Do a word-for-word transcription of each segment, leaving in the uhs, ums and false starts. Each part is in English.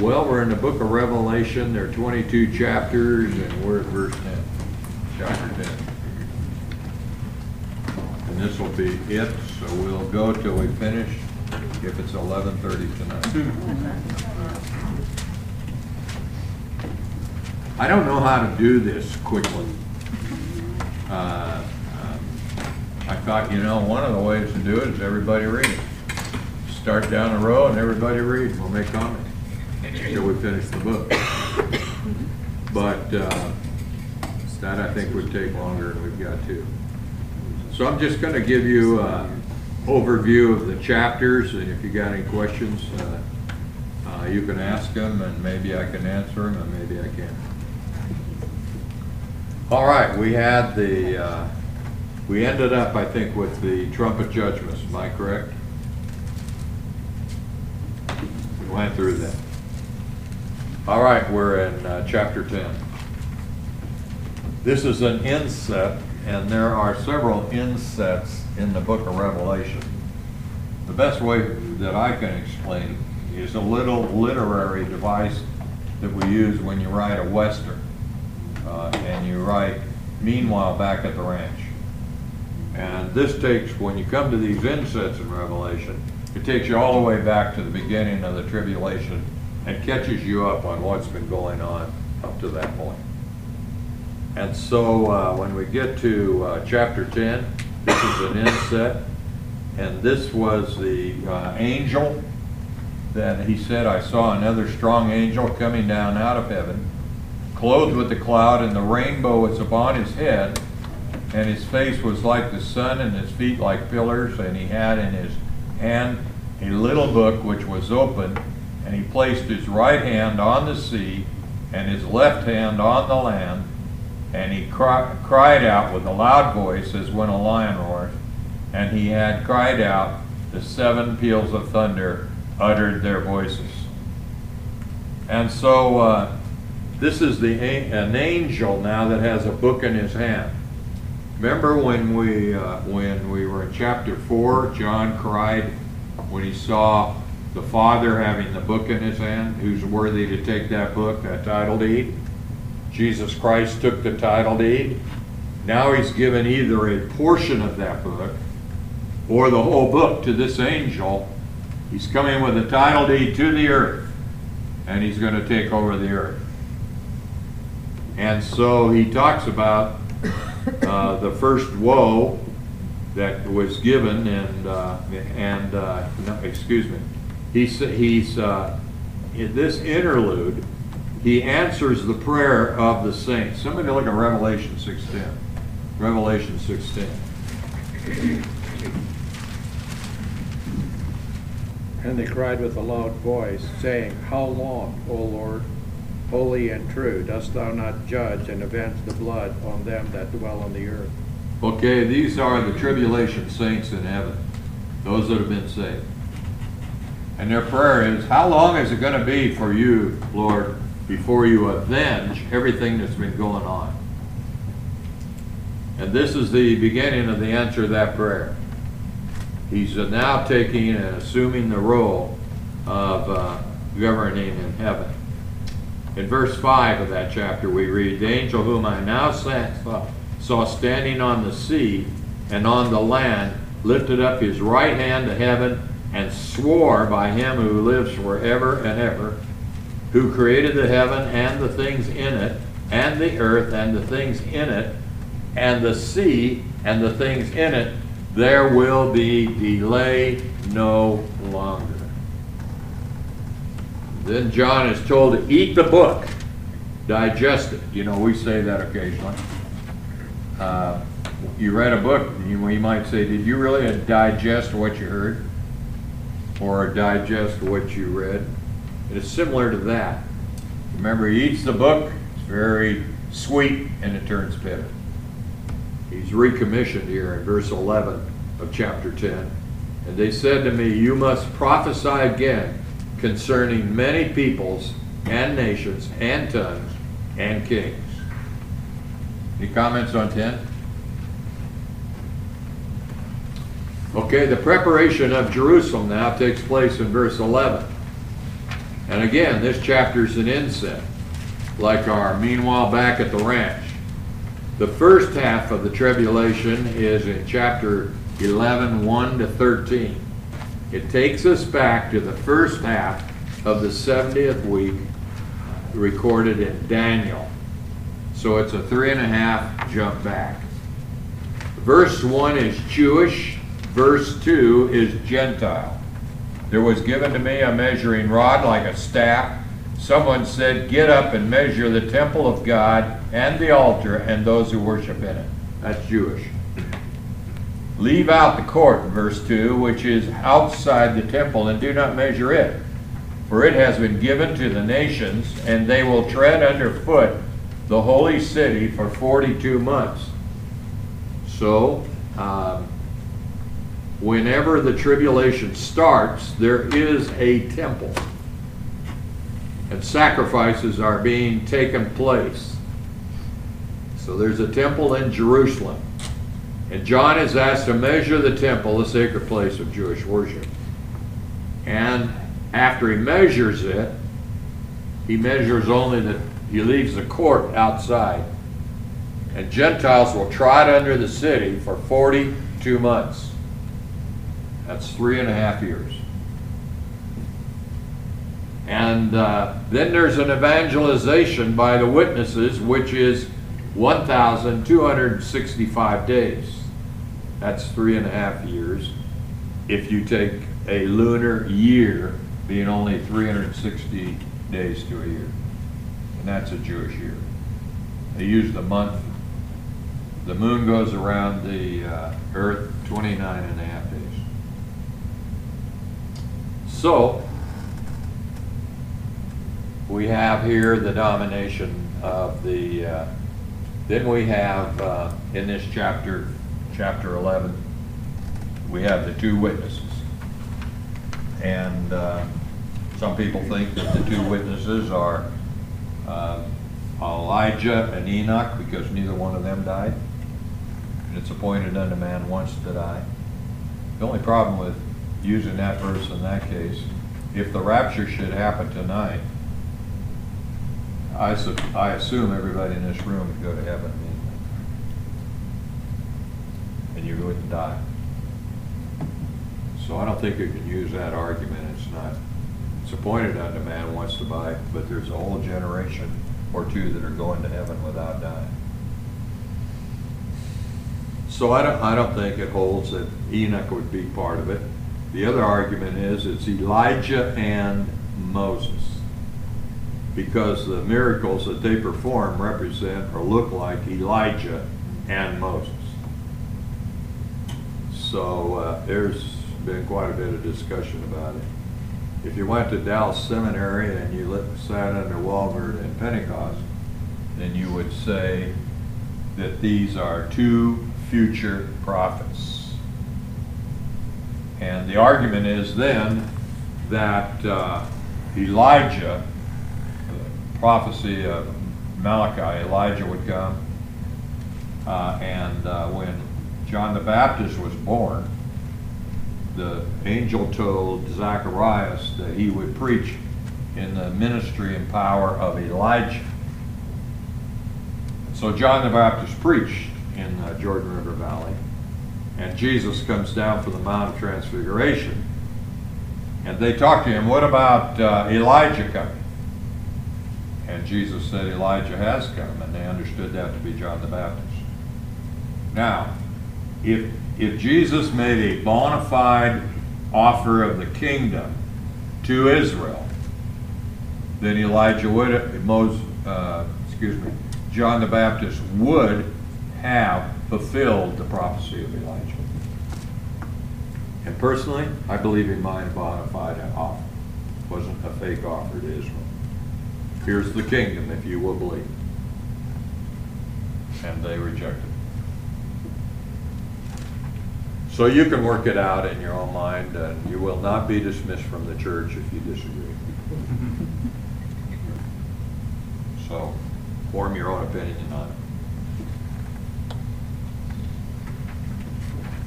Well, we're in the book of Revelation. There are twenty-two chapters, and we're at verse ten. Chapter ten. And this will be it, so we'll go till we finish, if it's eleven thirty tonight. I don't know how to do this quickly. Uh, um, I thought, you know, one of the ways to do it is everybody read. Start down the row and everybody read. We'll make comments until we finish the book. But uh, that, I think, would take longer, and we've got to. So I'm just going to give you an overview of the chapters, and if you got any questions, uh, uh, you can ask them, and maybe I can answer them, and maybe I can't. All right, we had the, uh, we ended up, I think, with the trumpet judgments. Am I correct? We went through that. All right, we're in uh, chapter ten. This is an inset, and there are several insets in the book of Revelation. The best way that I can explain is a little literary device that we use when you write a Western. Uh, and you write, meanwhile, back at the ranch. And this takes, when you come to these insets in Revelation, it takes you all the way back to the beginning of the tribulation and catches you up on what's been going on up to that point. And so uh, when we get to uh, chapter ten, this is an inset. And this was the uh, angel that he said, I saw another strong angel coming down out of heaven, clothed with the cloud, and the rainbow was upon his head, and his face was like the sun, and his feet like pillars, and he had in his hand a little book which was open, and he placed his right hand on the sea, and his left hand on the land, and he cry, cried out with a loud voice as when a lion roars, and he had cried out, the seven peals of thunder uttered their voices. And so, uh, this is the an angel now that has a book in his hand. Remember when we uh, when we were in chapter four, John cried when he saw the Father having the book in his hand. Who's worthy to take that book, that title deed? Jesus Christ took the title deed. Now he's given either a portion of that book or the whole book to this angel. He's coming with a title deed to the earth, and he's going to take over the earth. And so he talks about uh, the first woe that was given, and uh, and uh, no, excuse me, he's he's uh, in this interlude, he answers the prayer of the saints. Somebody look at Revelation six ten. Revelation six ten. And they cried with a loud voice, saying, "How long, O Lord? Holy and true, dost thou not judge and avenge the blood on them that dwell on the earth?" Okay, these are the tribulation saints in heaven, those that have been saved. And their prayer is, how long is it going to be for you, Lord, before you avenge everything that's been going on? And this is the beginning of the answer to that prayer. He's now taking and assuming the role of uh, governing in heaven. In verse five of that chapter we read, "The angel whom I now saw, saw standing on the sea and on the land lifted up his right hand to heaven and swore by him who lives forever and ever, who created the heaven and the things in it, and the earth and the things in it, and the sea and the things in it, there will be delay no longer." Then John is told to eat the book, digest it. You know, we say that occasionally. Uh, you read a book, and you, you might say, did you really digest what you heard? Or digest what you read? It is similar to that. Remember, he eats the book, it's very sweet, and it turns bitter. He's recommissioned here in verse eleven of chapter ten. "And they said to me, you must prophesy again, concerning many peoples and nations and tongues and kings." Any comments on ten? Okay, the preparation of Jerusalem now takes place in verse eleven. And again, this chapter's an inset, like our Meanwhile Back at the Ranch. The first half of the tribulation is in chapter eleven, one to thirteen. It takes us back to the first half of the seventieth week recorded in Daniel. So it's a three and a half jump back. Verse one is Jewish, verse two is Gentile. There was given to me a measuring rod like a staff. Someone said, get up and measure the temple of God and the altar and those who worship in it. That's Jewish. Leave out the court, verse two, which is outside the temple, and do not measure it. For it has been given to the nations, and they will tread underfoot the holy city for forty-two months. So, um, whenever the tribulation starts, there is a temple. And sacrifices are being taken place. So there's a temple in Jerusalem. And John is asked to measure the temple, the sacred place of Jewish worship. And after he measures it, he measures only that he leaves the court outside. And Gentiles will trot under the city for forty-two months. That's three and a half years. And uh, then there's an evangelization by the witnesses, which is one thousand two hundred sixty-five days. That's three and a half years. If you take a lunar year, being only three hundred sixty days to a year. And that's a Jewish year. They use the month. The moon goes around the uh, earth twenty-nine and a half days. So, we have here the domination of the uh, Then we have, uh, in this chapter, chapter eleven, we have the two witnesses. And uh, some people think that the two witnesses are uh, Elijah and Enoch, because neither one of them died. And it's appointed unto man once to die. The only problem with using that verse in that case, if the rapture should happen tonight, I, I assume everybody in this room would go to heaven, and you wouldn't die. So I don't think you can use that argument. It's not. It's appointed unto man once to die, but there's a whole generation or two that are going to heaven without dying. So I don't. I don't think it holds that Enoch would be part of it. The other argument is it's Elijah and Moses, because the miracles that they perform represent or look like Elijah and Moses. So uh, there's been quite a bit of discussion about it. If you went to Dallas Seminary and you lit, sat under Walbert and Pentecost, then you would say that these are two future prophets. And the argument is then that uh, Elijah, prophecy of Malachi, Elijah would come, uh, and uh, when John the Baptist was born, the angel told Zacharias that he would preach in the ministry and power of Elijah. So John the Baptist preached in the Jordan River Valley, and Jesus comes down from the Mount of Transfiguration, and they talk to him, what about uh, Elijah coming? And Jesus said, Elijah has come, and they understood that to be John the Baptist. Now, if, if Jesus made a bona fide offer of the kingdom to Israel, then Elijah would, Moses, uh, excuse me, John the Baptist would have fulfilled the prophecy of Elijah. And personally, I believe he made a bona fide offer. It wasn't a fake offer to Israel. Here's the kingdom, if you will believe. And they reject it. So you can work it out in your own mind, and you will not be dismissed from the church if you disagree. So form your own opinion on it.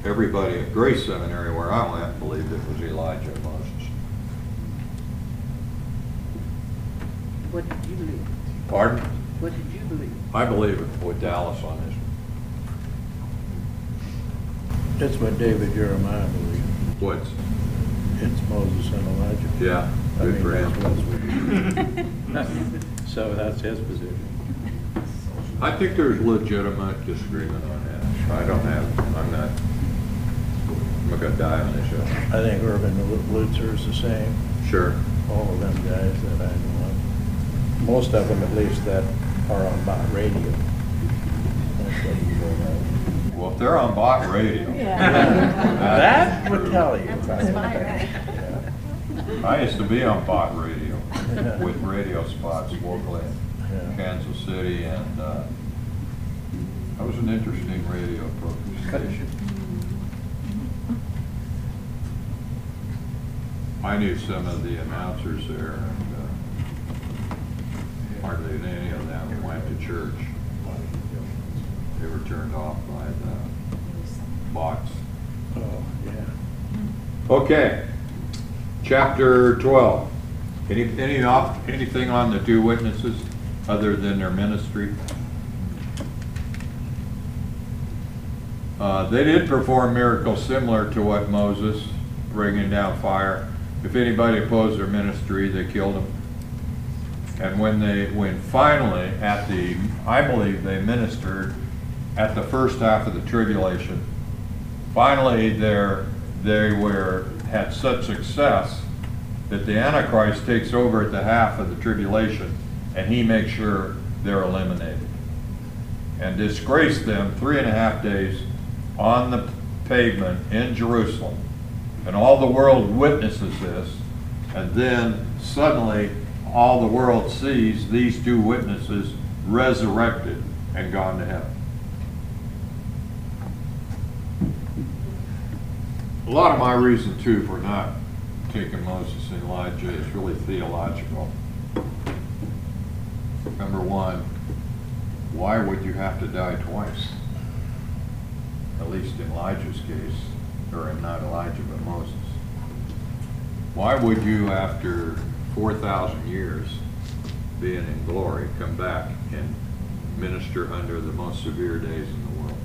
Everybody at Grace Seminary, where I went, believed it was Elijah and Moses. What did you believe? Pardon? What did you believe? I believe with Dallas on this one. That's what David Jeremiah believed. What? It's Moses and Elijah. Yeah, good for him. So that's his position. I think there's legitimate disagreement on that. I don't have, I'm not, I'm not gonna die on this show. I think Erwin Lutzer is the same. Sure. All of them guys that I know of. Most of them, at least, that are on B O T radio. That's what you know. Well, if they're on B O T radio, yeah. that, that would tell you. Yeah. I used to be on B O T radio with radio spots locally in Kansas City, and uh, that was an interesting radio station. I knew some of the announcers there, and uh, hardly any of them went to church. They were turned off by the box. Oh, yeah. Okay. Chapter twelve. Any, any off, anything on the two witnesses other than their ministry? Uh, they did perform miracles similar to what Moses, bringing down fire. If anybody opposed their ministry, they killed them. And when they, when finally at the, I believe they ministered at the first half of the tribulation. Finally, they were had such success that the Antichrist takes over at the half of the tribulation, and he makes sure they're eliminated and disgraced them three and a half days on the pavement in Jerusalem. And all the world witnesses this, and then suddenly all the world sees these two witnesses resurrected and gone to heaven. A lot of my reason, too, for not taking Moses and Elijah is really theological. Number one, why would you have to die twice? At least in Elijah's case, or in not Elijah, but Moses. Why would you, after four thousand years being in glory, come back and minister under the most severe days in the world?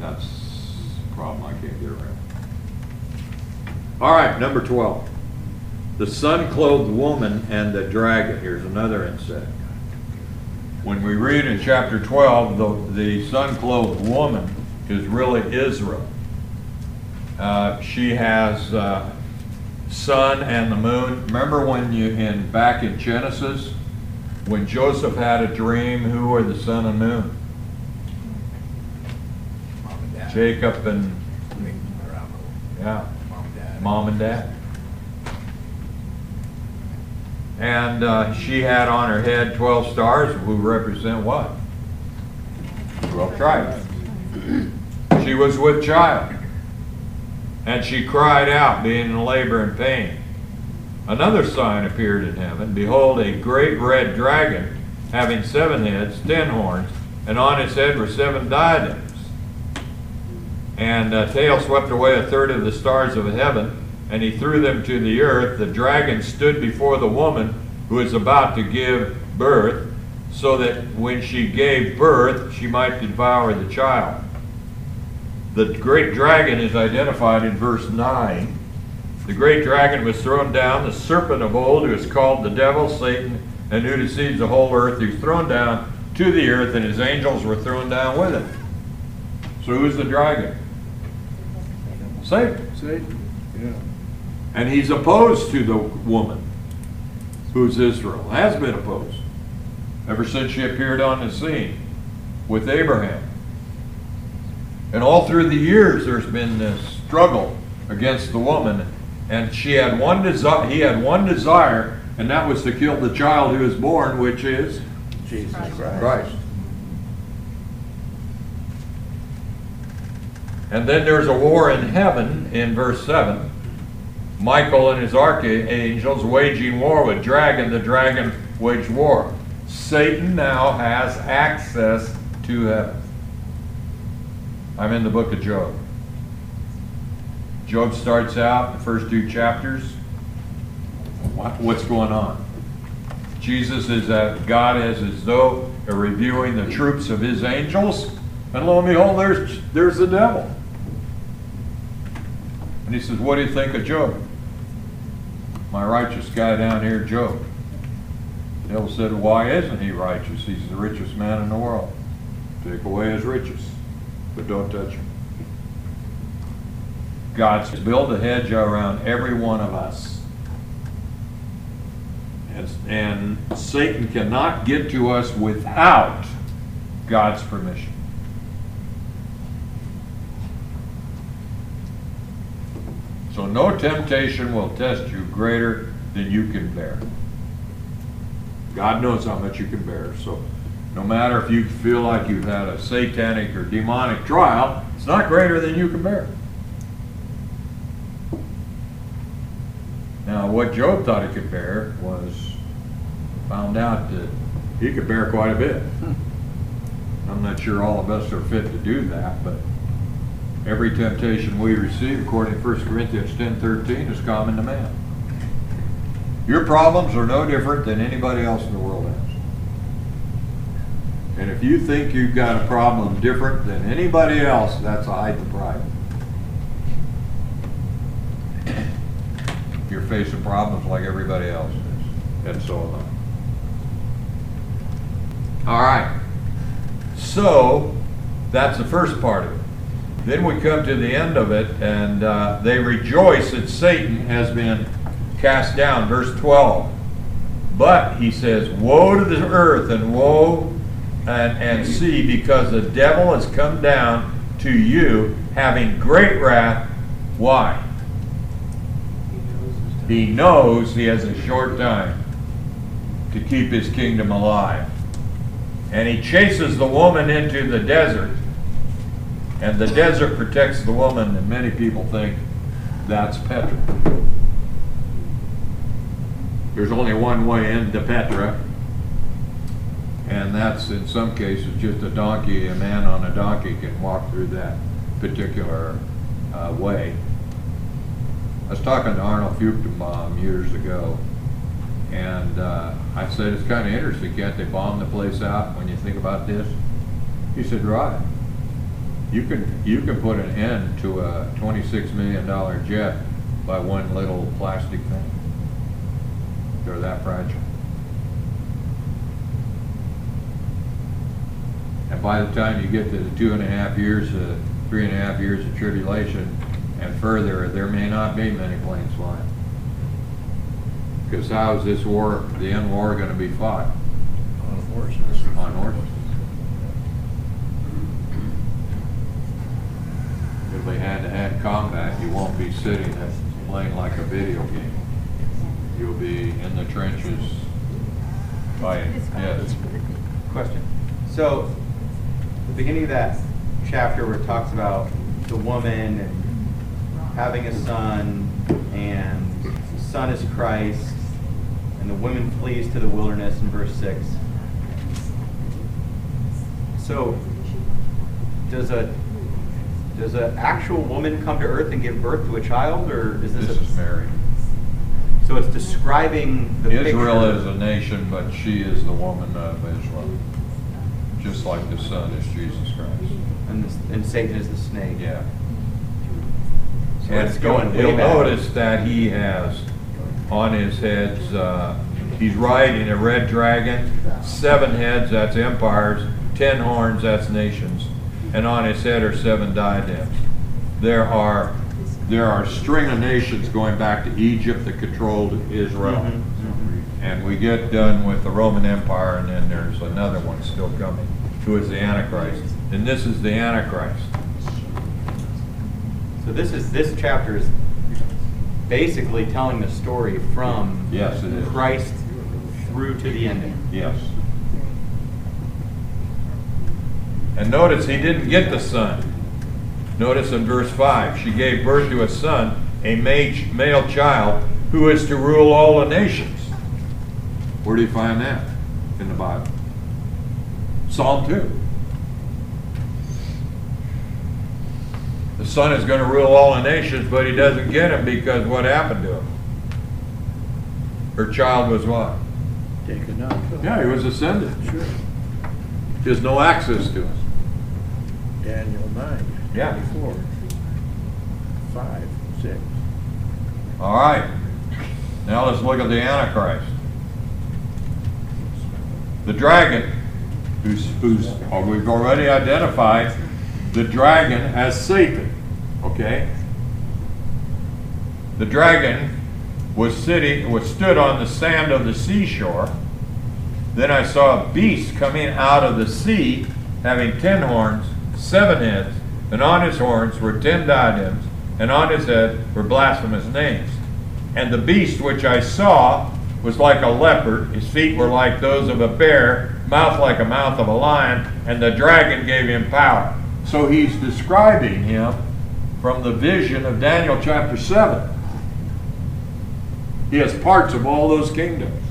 That's a problem I can't get around. All right, number twelve. The sun-clothed woman and the dragon. Here's another insight. When we read in chapter twelve, the, the sun-clothed woman is really Israel. Uh, she has uh, sun and the moon. Remember when you in back in Genesis, when Joseph had a dream, who were the sun and moon? Jacob and yeah, mom and dad. Mom and, dad. and uh, she had on her head twelve stars, who represent what? Twelve tribes. She was with child, and she cried out, being in labor and pain. Another sign appeared in heaven. Behold, a great red dragon, having seven heads, ten horns, and on his head were seven diadems. And a tail swept away a third of the stars of heaven, and he threw them to the earth. The dragon stood before the woman who is about to give birth, so that when she gave birth, she might devour the child. The great dragon is identified in verse nine. The great dragon was thrown down, the serpent of old, who is called the devil, Satan, and who deceives the whole earth. He was thrown down to the earth, and his angels were thrown down with him. So who's the dragon? Satan. Satan. Yeah. And he's opposed to the woman, who's Israel, has been opposed ever since she appeared on the scene with Abraham. And all through the years, there's been this struggle against the woman, and she had one desire. He had one desire, and that was to kill the child who was born, which is Jesus Christ. Christ. And then there's a war in heaven in verse seven. Michael and his archangels waging war with dragon. The dragon waged war. Satan now has access to heaven. I'm in the book of Job. Job starts out, the first two chapters, What, what's going on? Jesus is at, God is as though reviewing the troops of his angels, and lo and behold, there's, there's the devil. And he says, what do you think of Job? My righteous guy down here, Job. The devil said, why isn't he righteous? He's the richest man in the world. Take away his riches, but don't touch him. God's built a hedge around every one of us. And Satan cannot get to us without God's permission. So no temptation will test you greater than you can bear. God knows how much you can bear. So no matter if you feel like you've had a satanic or demonic trial, it's not greater than you can bear. Now, what Job thought he could bear was, found out that he could bear quite a bit. I'm not sure all of us are fit to do that, but every temptation we receive, according to First Corinthians ten thirteen, is common to man. Your problems are no different than anybody else in the world has. And if you think you've got a problem different than anybody else, that's a height of pride. You're facing problems like everybody else is, and so on. All right, so that's the first part of it. Then we come to the end of it, and uh, they rejoice that Satan has been cast down. Verse twelve. But he says, woe to the earth and woe and, and sea, because the devil has come down to you, having great wrath. Why? He knows he has a short time to keep his kingdom alive. And he chases the woman into the desert. And the desert protects the woman, and many people think that's Petra. There's only one way into Petra. And that's, in some cases, just a donkey. A man on a donkey can walk through that particular uh, way. I was talking to Arnold Fuchtenbaum years ago, and uh, I said, it's kind of interesting, can't they bomb the place out when you think about this? He said, right. You can, you can put an end to a twenty-six million dollar jet by one little plastic thing. They're that fragile. And by the time you get to the two and a half years, uh, three and a half years of tribulation, and further, there may not be many planes flying. Because how is this war, the end war, going to be fought? On horses. On horses. It'll be hand-to-hand combat. You won't be sitting and playing like a video game. You'll be in the trenches fighting. Yes. Question. So, the beginning of that chapter where it talks about the woman and having a son, and the son is Christ, and the woman flees to the wilderness in verse six. So, does a does an actual woman come to earth and give birth to a child, or is this, this a, is Mary? So it's describing the Israel picture. Is a nation, but she is the woman of Israel, just like the son is Jesus Christ. And, this, and Satan is the snake. Yeah. So and it's going you'll, you'll notice that he has on his heads, uh, he's riding a red dragon, seven heads, that's empires, ten horns, that's nations, and on his head are seven diadems. There are there are string of nations going back to Egypt that controlled Israel. Mm-hmm. Mm-hmm. And we get done with the Roman Empire, and then there's another one still coming, who is the Antichrist. And this is the Antichrist. So this is this chapter is basically telling the story from yes, Christ through to the ending. Yes. And notice he didn't get the son. Notice in verse five, she gave birth to a son, a male child, who is to rule all the nations. Where do you find that in the Bible? Psalm two. The son is going to rule all the nations, but he doesn't get him because what happened to him? Her child was what? Taken up. Yeah, he was ascended. Sure. There's no access to us. Daniel nine. Yeah. four, five, six. All right. Now let's look at the Antichrist. The dragon, who's, who's or we've already identified the dragon as Satan, okay? The dragon was sitting, was stood on the sand of the seashore. Then I saw a beast coming out of the sea, having ten horns, seven heads, and on his horns were ten diadems, and on his head were blasphemous names. And the beast which I saw was like a leopard, his feet were like those of a bear, mouth like a mouth of a lion, and the dragon gave him power. So he's describing him from the vision of Daniel chapter seven. He has parts of all those kingdoms.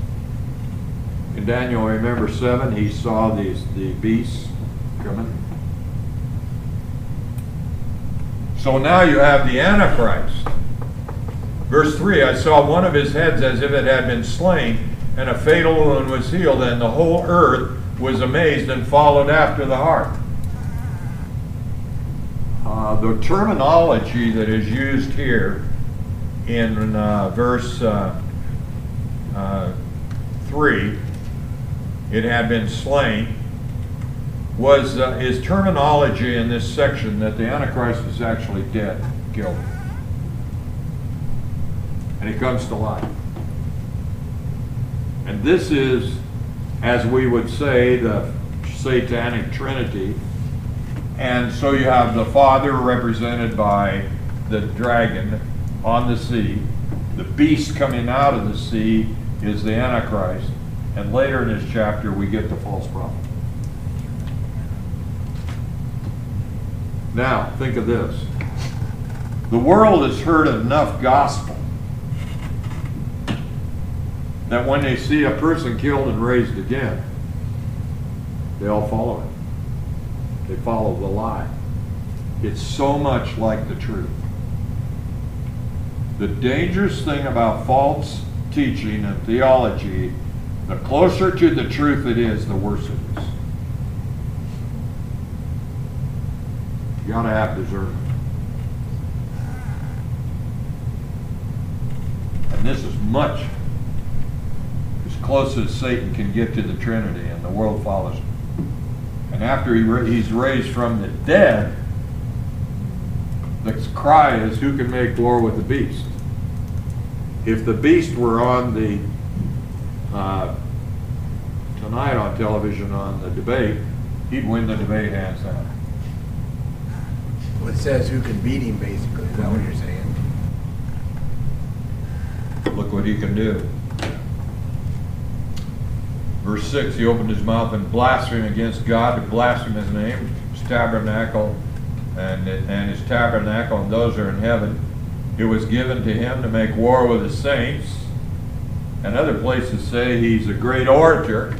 In Daniel, remember seven, he saw these the beasts coming. So now you have the Antichrist. Verse three, I saw one of his heads as if it had been slain, and a fatal wound was healed, and the whole earth was amazed and followed after the heart. Uh, the terminology that is used here in uh, verse uh, uh, three, it had been slain, was uh, is terminology in this section that the Antichrist is actually dead, killed. And he comes to life. And this is, as we would say, the satanic trinity. And so you have the Father represented by the dragon on the sea. The beast coming out of the sea is the Antichrist. And later in this chapter we get the false prophet. Now, think of this. The world has heard enough gospel that when they see a person killed and raised again, they all follow it. They follow the lie. It's so much like the truth. The dangerous thing about false teaching and theology, the closer to the truth it is, the worse it is. You gotta have discernment. And this is much close as Satan can get to the Trinity, and the world follows him. And after he ra he's raised from the dead, the cry is, who can make war with the beast? If the beast were on the, uh, tonight on television on the debate, he'd win the debate hands down. Well, it says who can beat him, basically. Is that what you're saying? Look what he can do. Verse six, he opened his mouth and blasphemed against God, to blaspheme his name, his tabernacle, and, and his tabernacle, and those are in heaven. It was given to him to make war with the saints. And other places say he's a great orator.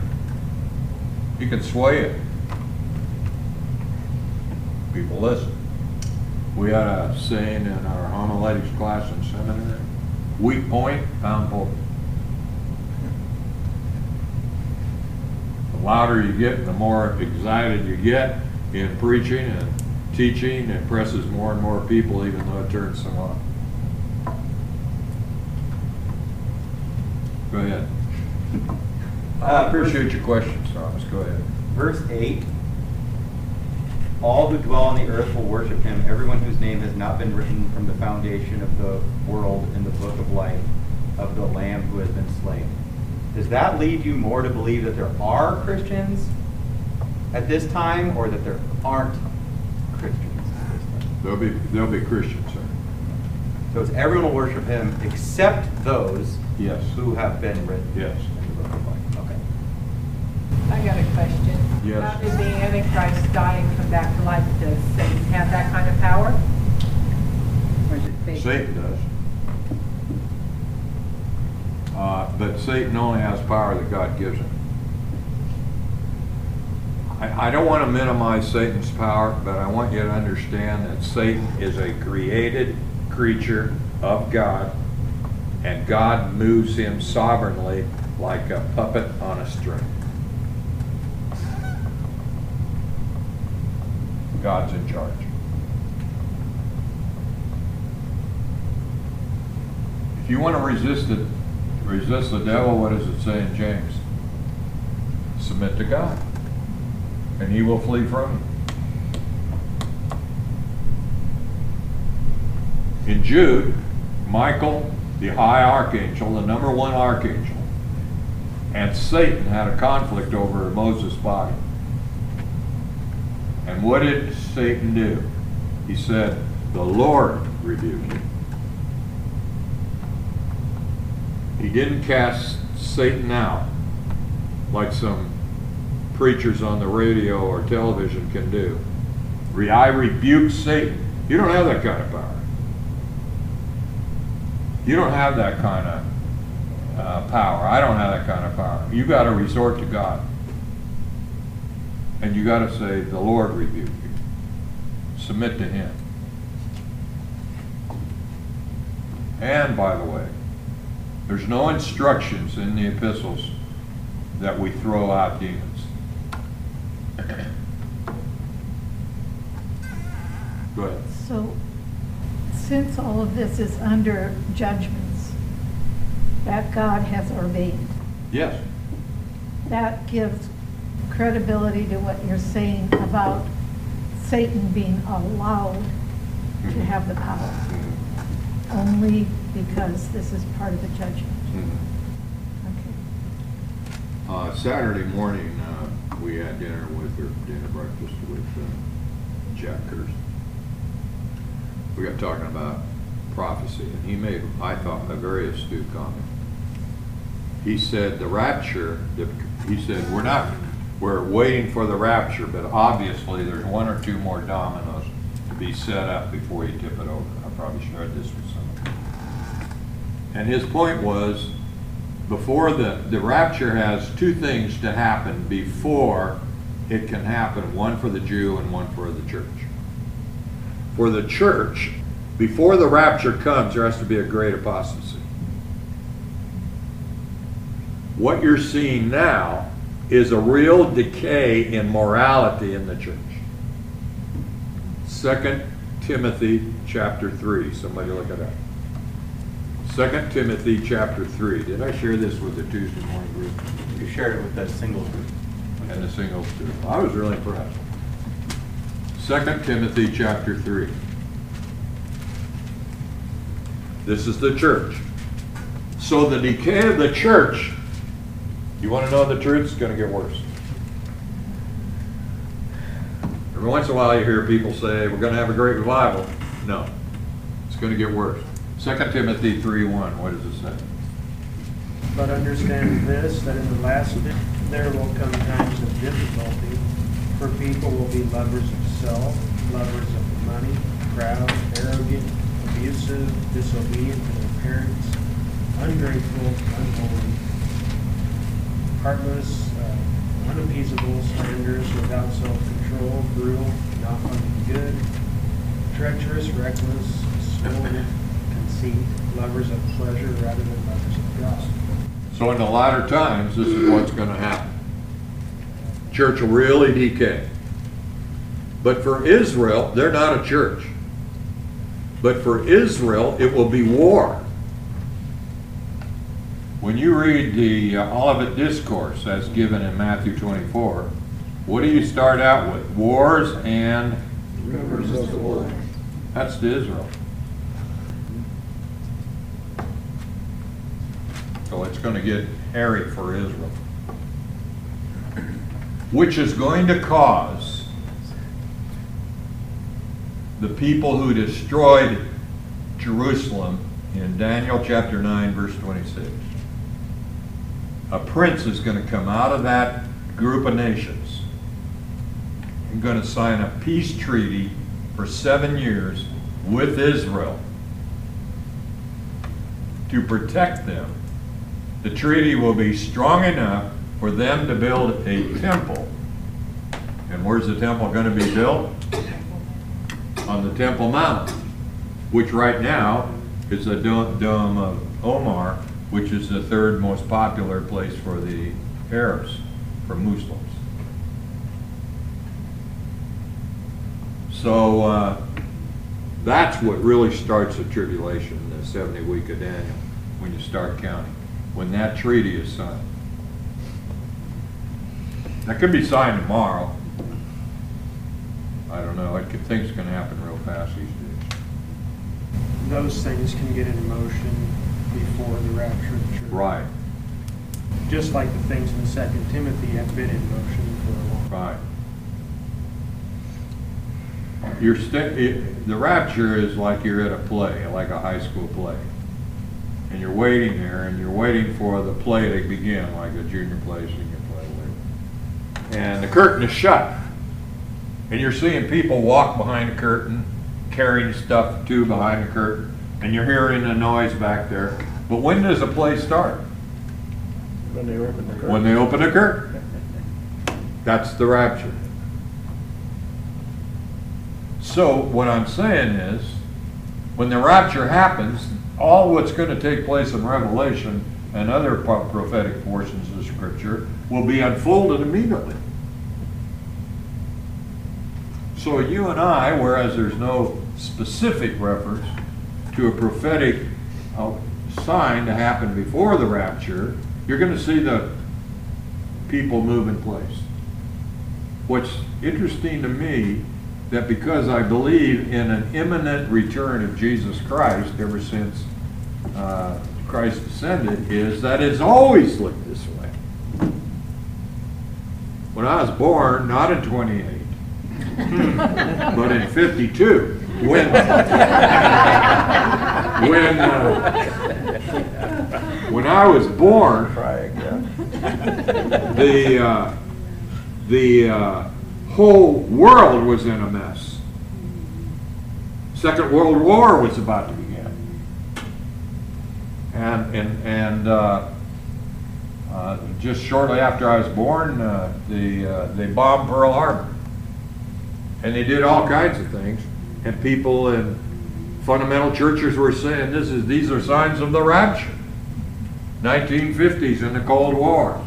He can sway it. People listen. We had a saying in our homiletics class in seminary, weak point, pound pulpit. The louder you get, the more excited you get in preaching and teaching. It presses more and more people, even though it turns some off. Go ahead. I appreciate your questions, Thomas. Go ahead. Verse eight, all who dwell on the earth will worship him, everyone whose name has not been written from the foundation of the world in the book of life of the Lamb who has been slain. Does that lead you more to believe that there are Christians at this time, or that there aren't Christians at this time? There'll be, there'll be Christians, sir. So it's everyone will worship him except those yes. who have been written. Yes. In the book of life. Okay. I got a question. Yes. How did the Antichrist die and come back to life? Does Satan have that kind of power? Or is it fake? Satan does. Uh, but Satan only has power that God gives him. I, I don't want to minimize Satan's power, but I want you to understand that Satan is a created creature of God, and God moves him sovereignly like a puppet on a string. God's in charge. If you want to resist it, resist the devil, what does it say in James? Submit to God, and he will flee from you. In Jude, Michael, the high archangel, the number one archangel, and Satan had a conflict over Moses' body. And what did Satan do? He said, the Lord rebuked him. He didn't cast Satan out like some preachers on the radio or television can do. I rebuke Satan. You don't have that kind of power. You don't have that kind of uh, power. I don't have that kind of power. You've got to resort to God. And you got to say, the Lord rebuke you. Submit to him. And by the way, there's no instructions in the epistles that we throw out demons. Go ahead. So, since all of this is under judgments that God has ordained, yes, that gives credibility to what you're saying about Satan being allowed mm-hmm. to have the power mm-hmm. only because this is part of the judgment. Mm-hmm. Okay. Uh, Saturday morning, uh, we had dinner with her, dinner breakfast with uh, Jack Kirsten. We got talking about prophecy, and he made, I thought, a very astute comment. He said, the rapture, the, he said, we're not, we're waiting for the rapture, but obviously there's one or two more dominoes to be set up before you tip it over. I probably shared this with somebody. And his point was, before the, the rapture has two things to happen before it can happen, one for the Jew and one for the church. For the church, before the rapture comes, there has to be a great apostasy. What you're seeing now is a real decay in morality in the church. Second Timothy chapter three. Somebody look it up. Second Timothy chapter three. Did I share this with the Tuesday morning group? You shared it with that singles group. And the singles group. I was really impressed. Second Timothy chapter three. This is the church. So the decay of the church, you want to know the truth? It's going to get worse. Every once in a while you hear people say, we're going to have a great revival. No. It's going to get worse. Second Timothy three one, what does it say? But understand this, that in the last day there will come times of difficulty, for people will be lovers of self, lovers of money, proud, arrogant, abusive, disobedient to their parents, ungrateful, unholy, heartless, uh, unappeasable, slanderous, without self-control, brutal, not loving good, treacherous, reckless, swollen, conceit, lovers of pleasure rather than lovers of God. So in the latter times, this is what's going to happen. Church will really decay. But for Israel, they're not a church. But for Israel, it will be war. When you read the uh, Olivet Discourse as given in Matthew twenty-four, what do you start out with? Wars and rivers of blood. That's to Israel. So it's going to get hairy for Israel. Which is going to cause the people who destroyed Jerusalem in Daniel chapter nine verse twenty-six. A prince is going to come out of that group of nations and going to sign a peace treaty for seven years with Israel to protect them. The treaty will be strong enough for them to build a temple. And where's the temple going to be built? On the Temple Mount, which right now It's the Dome of Omar, which is the third most popular place for the Arabs, for Muslims. So uh, that's what really starts the tribulation, the seventy week of Daniel, when you start counting, when that treaty is signed. That could be signed tomorrow. I don't know. It could, things can happen real fast these days. Those things can get in motion before the rapture of the church. Right. Just like the things in Second Timothy have been in motion for a long time. Right. You're it, the rapture is like you're at a play, like a high school play. And you're waiting there, and you're waiting for the play to begin, like a junior play, senior play, whatever. And the curtain is shut. And you're seeing people walk behind the curtain, carrying stuff too behind the curtain, and you're hearing the noise back there. But when does the play start? When they open the curtain. When they open the curtain. That's the rapture. So what I'm saying is, when the rapture happens, all what's going to take place in Revelation and other prophetic portions of Scripture will be unfolded immediately. So you and I, whereas there's no specific reference to a prophetic uh, sign to happen before the rapture, you're going to see the people move in place. What's interesting to me, that because I believe in an imminent return of Jesus Christ ever since uh, Christ ascended, is that it's always looked this way. When I was born, not in twenty-eight, but in fifty-two, when when uh, when I was born, the uh, the uh, whole world was in a mess. Second World War was about to begin, and and and uh, uh, just shortly after I was born, uh, the uh, they bombed Pearl Harbor. And they did all kinds of things, and people in fundamental churches were saying, "This is these are signs of the rapture." nineteen fifties in the Cold War.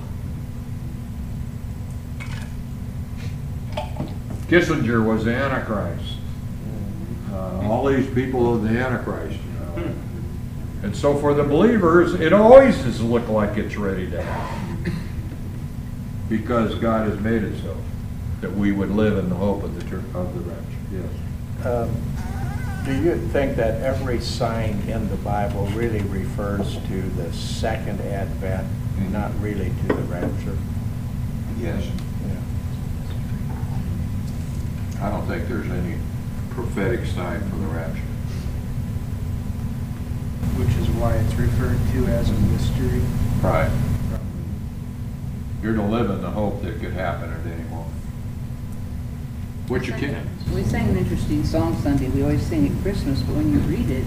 Kissinger was the Antichrist. Uh, all these people are the Antichrist, you know. And so for the believers, it always does look like it's ready to happen, because God has made it so. That we would live in the hope of the of the rapture. Yes. Um, do you think that every sign in the Bible really refers to the second advent, mm-hmm. not really to the rapture? Yes. Yeah. I don't think there's any prophetic sign for the rapture, which is why it's referred to as a mystery. Right. You're to live in the hope that could happen at any moment. What you can. We sang an interesting song Sunday. We always sing at Christmas, but when you read it,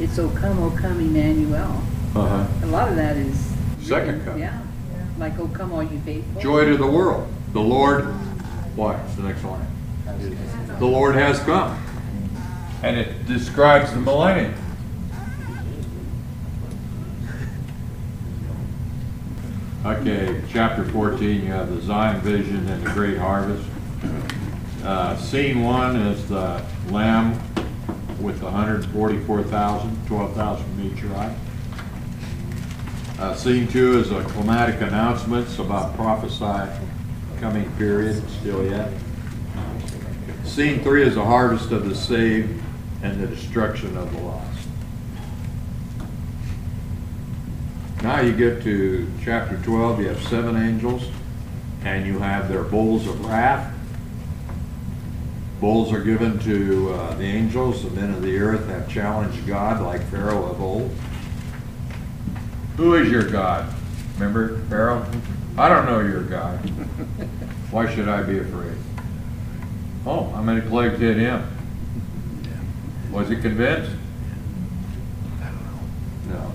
it's "O come, O come, Emmanuel." Uh-huh. A lot of that is second coming. Yeah. yeah. Like "O come, all you faithful." Joy to the world. The Lord. Why? It's the next line. The Lord has come, and it describes the millennium. Okay, chapter fourteen. You have the Zion vision and the great harvest. Uh, scene one is the Lamb with one hundred forty-four thousand, twelve thousand from each eye. Uh, scene two is the climatic announcements about prophesied coming period, still yet. Scene three is the harvest of the saved and the destruction of the lost. Now you get to chapter twelve, you have seven angels, and you have their bowls of wrath. Bowls are given to uh, the angels, the men of the earth have challenged God like Pharaoh of old. Who is your God? Remember Pharaoh? I don't know your God. Why should I be afraid? Oh, how many plagues hit him? Was he convinced? I don't know. No.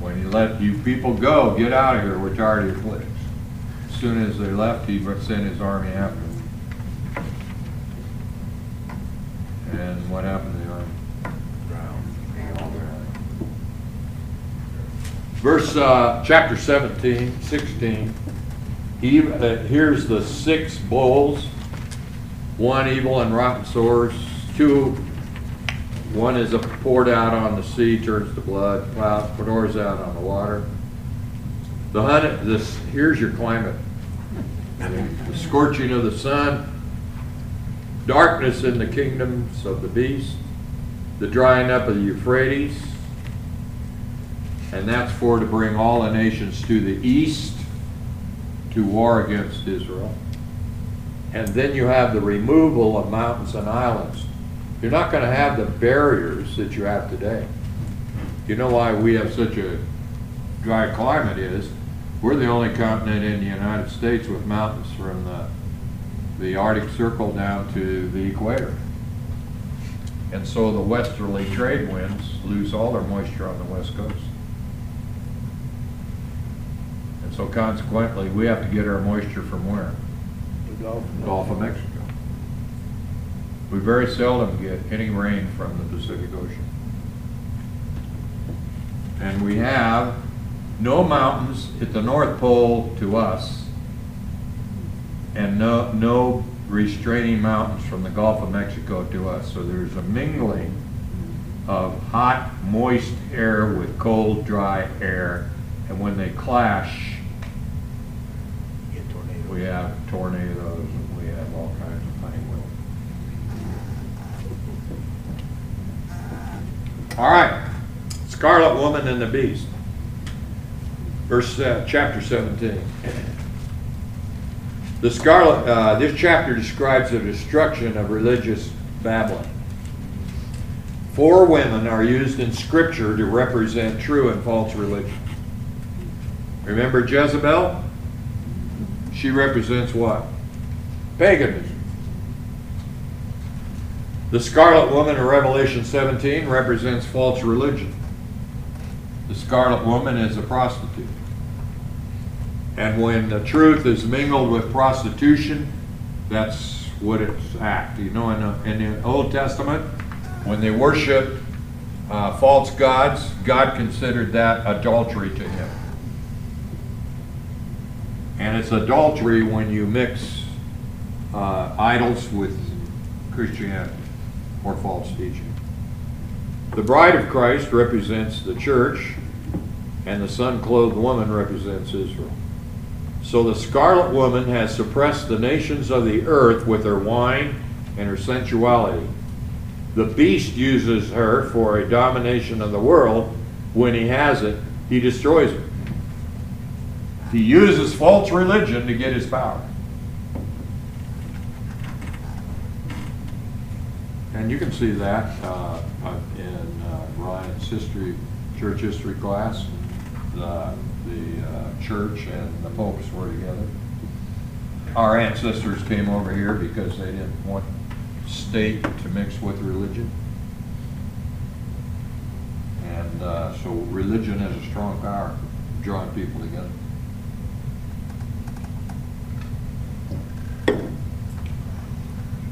When he let you people go, get out of here, we're tired of your plagues. As soon as they left, he sent his army after them. And what happened to the army? Verse uh, chapter seventeen, sixteen. He, uh, here's the six bowls, one evil and rotten sores, two, one is a poured out on the sea, turns to blood, pours out on the water. The hundred, this, here's your climate. The scorching of the sun, darkness in the kingdoms of the beast, the drying up of the Euphrates, and that's for to bring all the nations to the east to war against Israel. And then you have the removal of mountains and islands. You're not going to have the barriers that you have today. You know why we have such a dry climate is we're the only continent in the United States with mountains from the, the Arctic Circle down to the equator. And so the westerly trade winds lose all their moisture on the west coast. And so consequently, we have to get our moisture from where? The Gulf, the Gulf of Mexico. We very seldom get any rain from the Pacific Ocean. And we have no mountains at the North Pole to us, and no, no restraining mountains from the Gulf of Mexico to us. So there's a mingling of hot, moist air with cold, dry air, and when they clash, we have tornadoes, and we have all kinds of funny weather. All right, Scarlet Woman and the Beast, verse uh, chapter seventeen. The scarlet, uh, this chapter describes the destruction of religious Babylon. Four women are used in Scripture to represent true and false religion. Remember Jezebel? She represents what? Paganism. The scarlet woman in Revelation seventeen represents false religion. The scarlet woman is a prostitute. And when the truth is mingled with prostitution, that's what it's act. You know, in the, in the Old Testament, when they worshiped uh, false gods, God considered that adultery to him. And it's adultery when you mix uh, idols with Christianity or false teaching. The bride of Christ represents the church, and the sun-clothed woman represents Israel. So the scarlet woman has suppressed the nations of the earth with her wine and her sensuality. The beast uses her for a domination of the world. When he has it, he destroys it. He uses false religion to get his power. And you can see that uh, in uh, Ryan's history, church history class. The, the uh, church and the popes were together. Our ancestors came over here because they didn't want state to mix with religion. And uh, so religion has a strong power of drawing people together.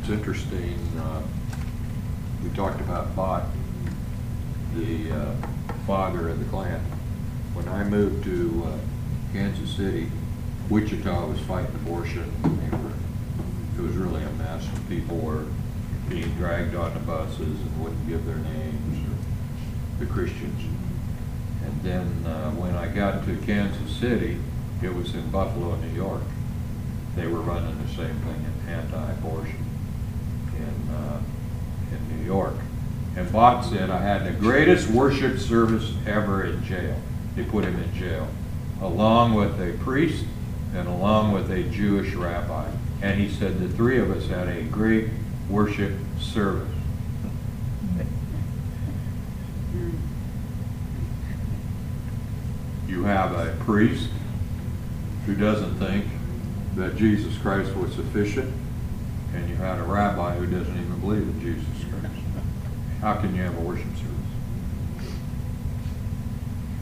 It's interesting, uh, we talked about B O T, the uh, father of the Klan. When I moved to uh, Kansas City, Wichita was fighting abortion. They were, it was really a mess. People were being dragged on the buses and wouldn't give their names, or the Christians. And then uh, when I got to Kansas City, it was in Buffalo, New York. They were running the same thing, anti-abortion. In, uh, in New York. And B O T said, I had the greatest worship service ever in jail. They put him in jail, along with a priest and along with a Jewish rabbi. And he said the three of us had a great worship service. You have a priest who doesn't think that Jesus Christ was sufficient, and you had a rabbi who doesn't even believe in Jesus Christ. How can you have a worship service?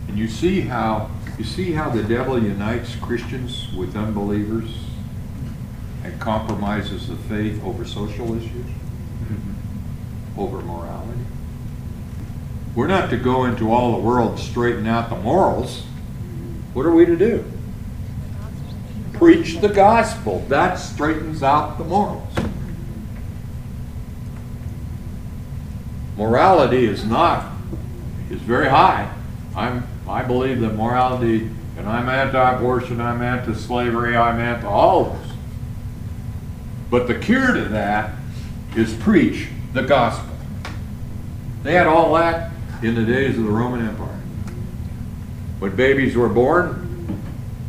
And you see how you see how the devil unites Christians with unbelievers and compromises the faith over social issues, over morality. We're not to go into all the world, straighten out the morals. What are we to do? Preach the gospel. That straightens out the morals. Morality is not, is very high. I'm, I believe that morality, and I'm anti-abortion, I'm anti-slavery, I'm anti all of this. But the cure to that is preach the gospel. They had all that in the days of the Roman Empire. When babies were born,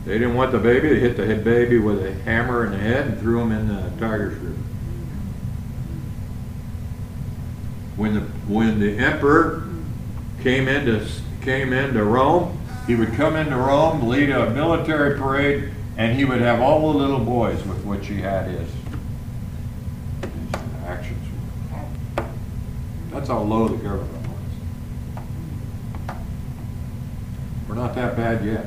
they didn't want the baby. They hit the head baby with a hammer in the head and threw him in the tiger's river. When the, when the emperor came into, came into Rome, he would come into Rome, lead a military parade, and he would have all the little boys with which he had his, his actions. That's how low the government was. We're not that bad yet.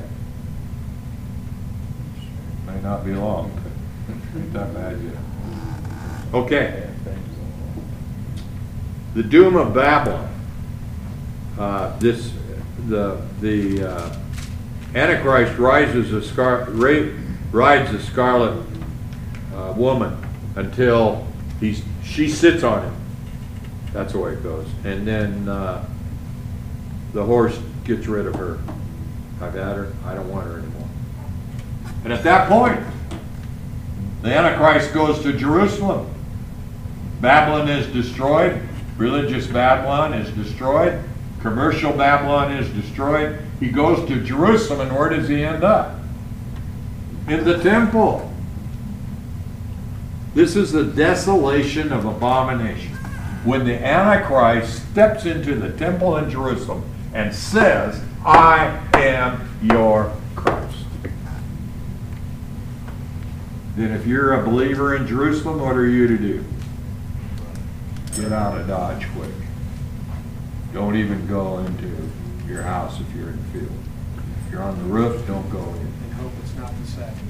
May not be long, but we're not that bad yet. Okay. The doom of Babylon. Uh, this, the the uh, Antichrist rises a scar, rides a scarlet uh, woman until he's she sits on him. That's the way it goes, and then uh, the horse gets rid of her. I've had her. I don't want her anymore. And at that point, the Antichrist goes to Jerusalem. Babylon is destroyed. Religious Babylon is destroyed. Commercial Babylon is destroyed. He goes to Jerusalem, and where does he end up? In the temple. This is the desolation of abomination. When the Antichrist steps into the temple in Jerusalem and says, I am your Christ. Then if you're a believer in Jerusalem, what are you to do? Get out of Dodge quick. Don't even go into your house if you're in the field. If you're on the roof, don't go in. And hope it's not the Sabbath.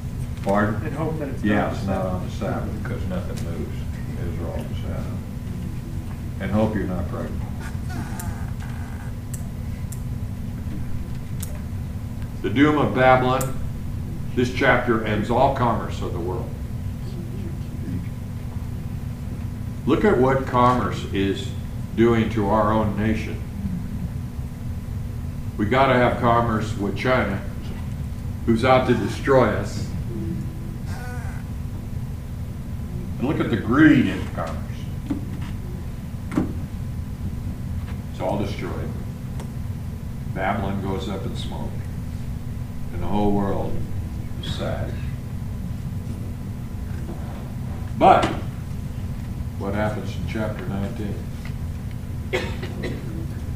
Pardon? And hope that it's yeah, not the Sabbath. Yeah, it's not on the Sabbath because nothing moves. It's all the Sabbath. And hope you're not pregnant. The doom of Babylon. This chapter ends all commerce of the world. Look at what commerce is doing to our own nation. We got to have commerce with China, who's out to destroy us. And look at the greed in commerce. It's all destroyed. Babylon goes up in smoke, and the whole world is sad. But what happens in chapter nineteen?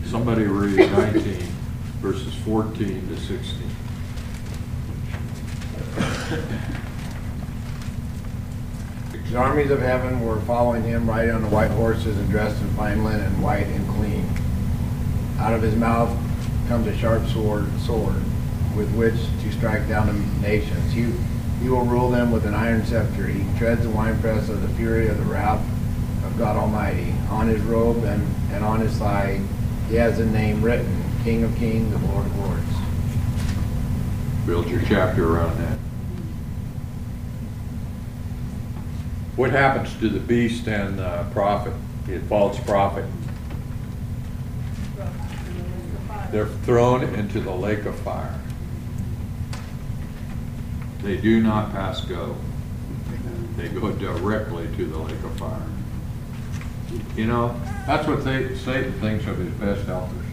Somebody read nineteen, verses fourteen to sixteen. The armies of heaven were following him, riding on the white horses and dressed in fine linen, white and clean. Out of his mouth comes a sharp sword, sword with which to strike down the nations. He, he will rule them with an iron scepter. He treads the winepress of the fury of the wrath of God Almighty. On his robe and, and on his thigh he has a name written, King of Kings and Lord of Lords. Build your chapter around that. What happens to the beast and the prophet, the false prophet? They're thrown into the lake of fire. They do not pass go. They go directly to the lake of fire. You know, that's what they, Satan thinks of his best helpers.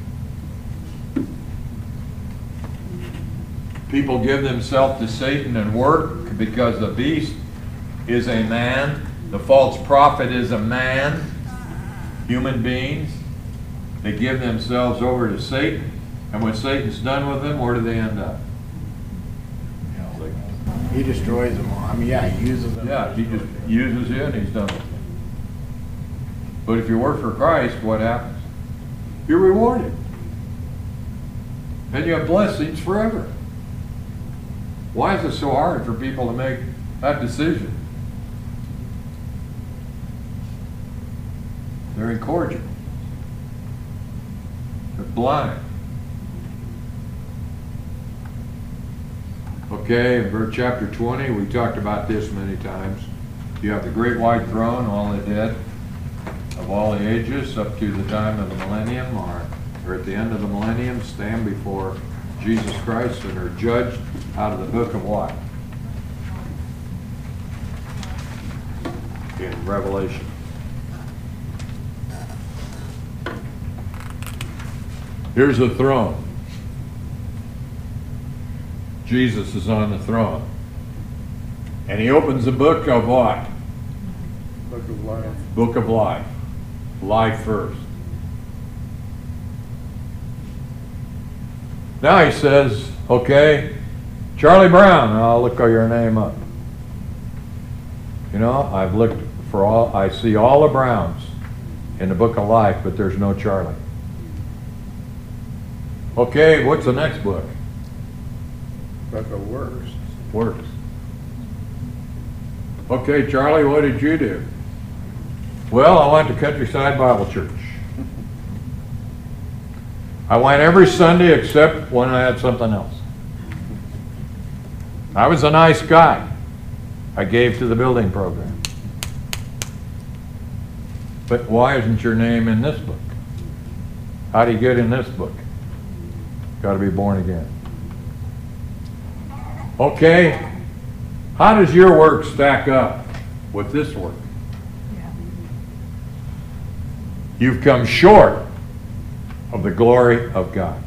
People give themselves to Satan and work because the beast is a man. The false prophet is a man. Human beings. They give themselves over to Satan. And when Satan's done with them, where do they end up? He destroys them all. I mean, yeah, he uses them. Yeah, he just uses you and he's done with them. But if you work for Christ, what happens? You're rewarded. And you have blessings forever. Why is it so hard for people to make that decision? They're incorrigible. They're blind. Okay, in verse chapter twenty, we talked about this many times. You have the great white throne, all the dead of all the ages up to the time of the millennium, or, or at the end of the millennium, stand before Jesus Christ and are judged out of the book of what? In Revelation. Here's the throne. Jesus is on the throne. And he opens the book of what? Book of life. Book of life. Life first. Now he says, okay, Charlie Brown, I'll look your name up. You know, I've looked for all, I see all the Browns in the book of life, but there's no Charlie. Okay, what's the next book? Book of works. Works. Okay, Charlie, what did you do? Well, I went to Countryside Bible Church. I went every Sunday except when I had something else. I was a nice guy. I gave to the building program. But why isn't your name in this book? How do you get in this book? Got to be born again. Okay, how does your work stack up with this work? Yeah. You've come short of the glory of God.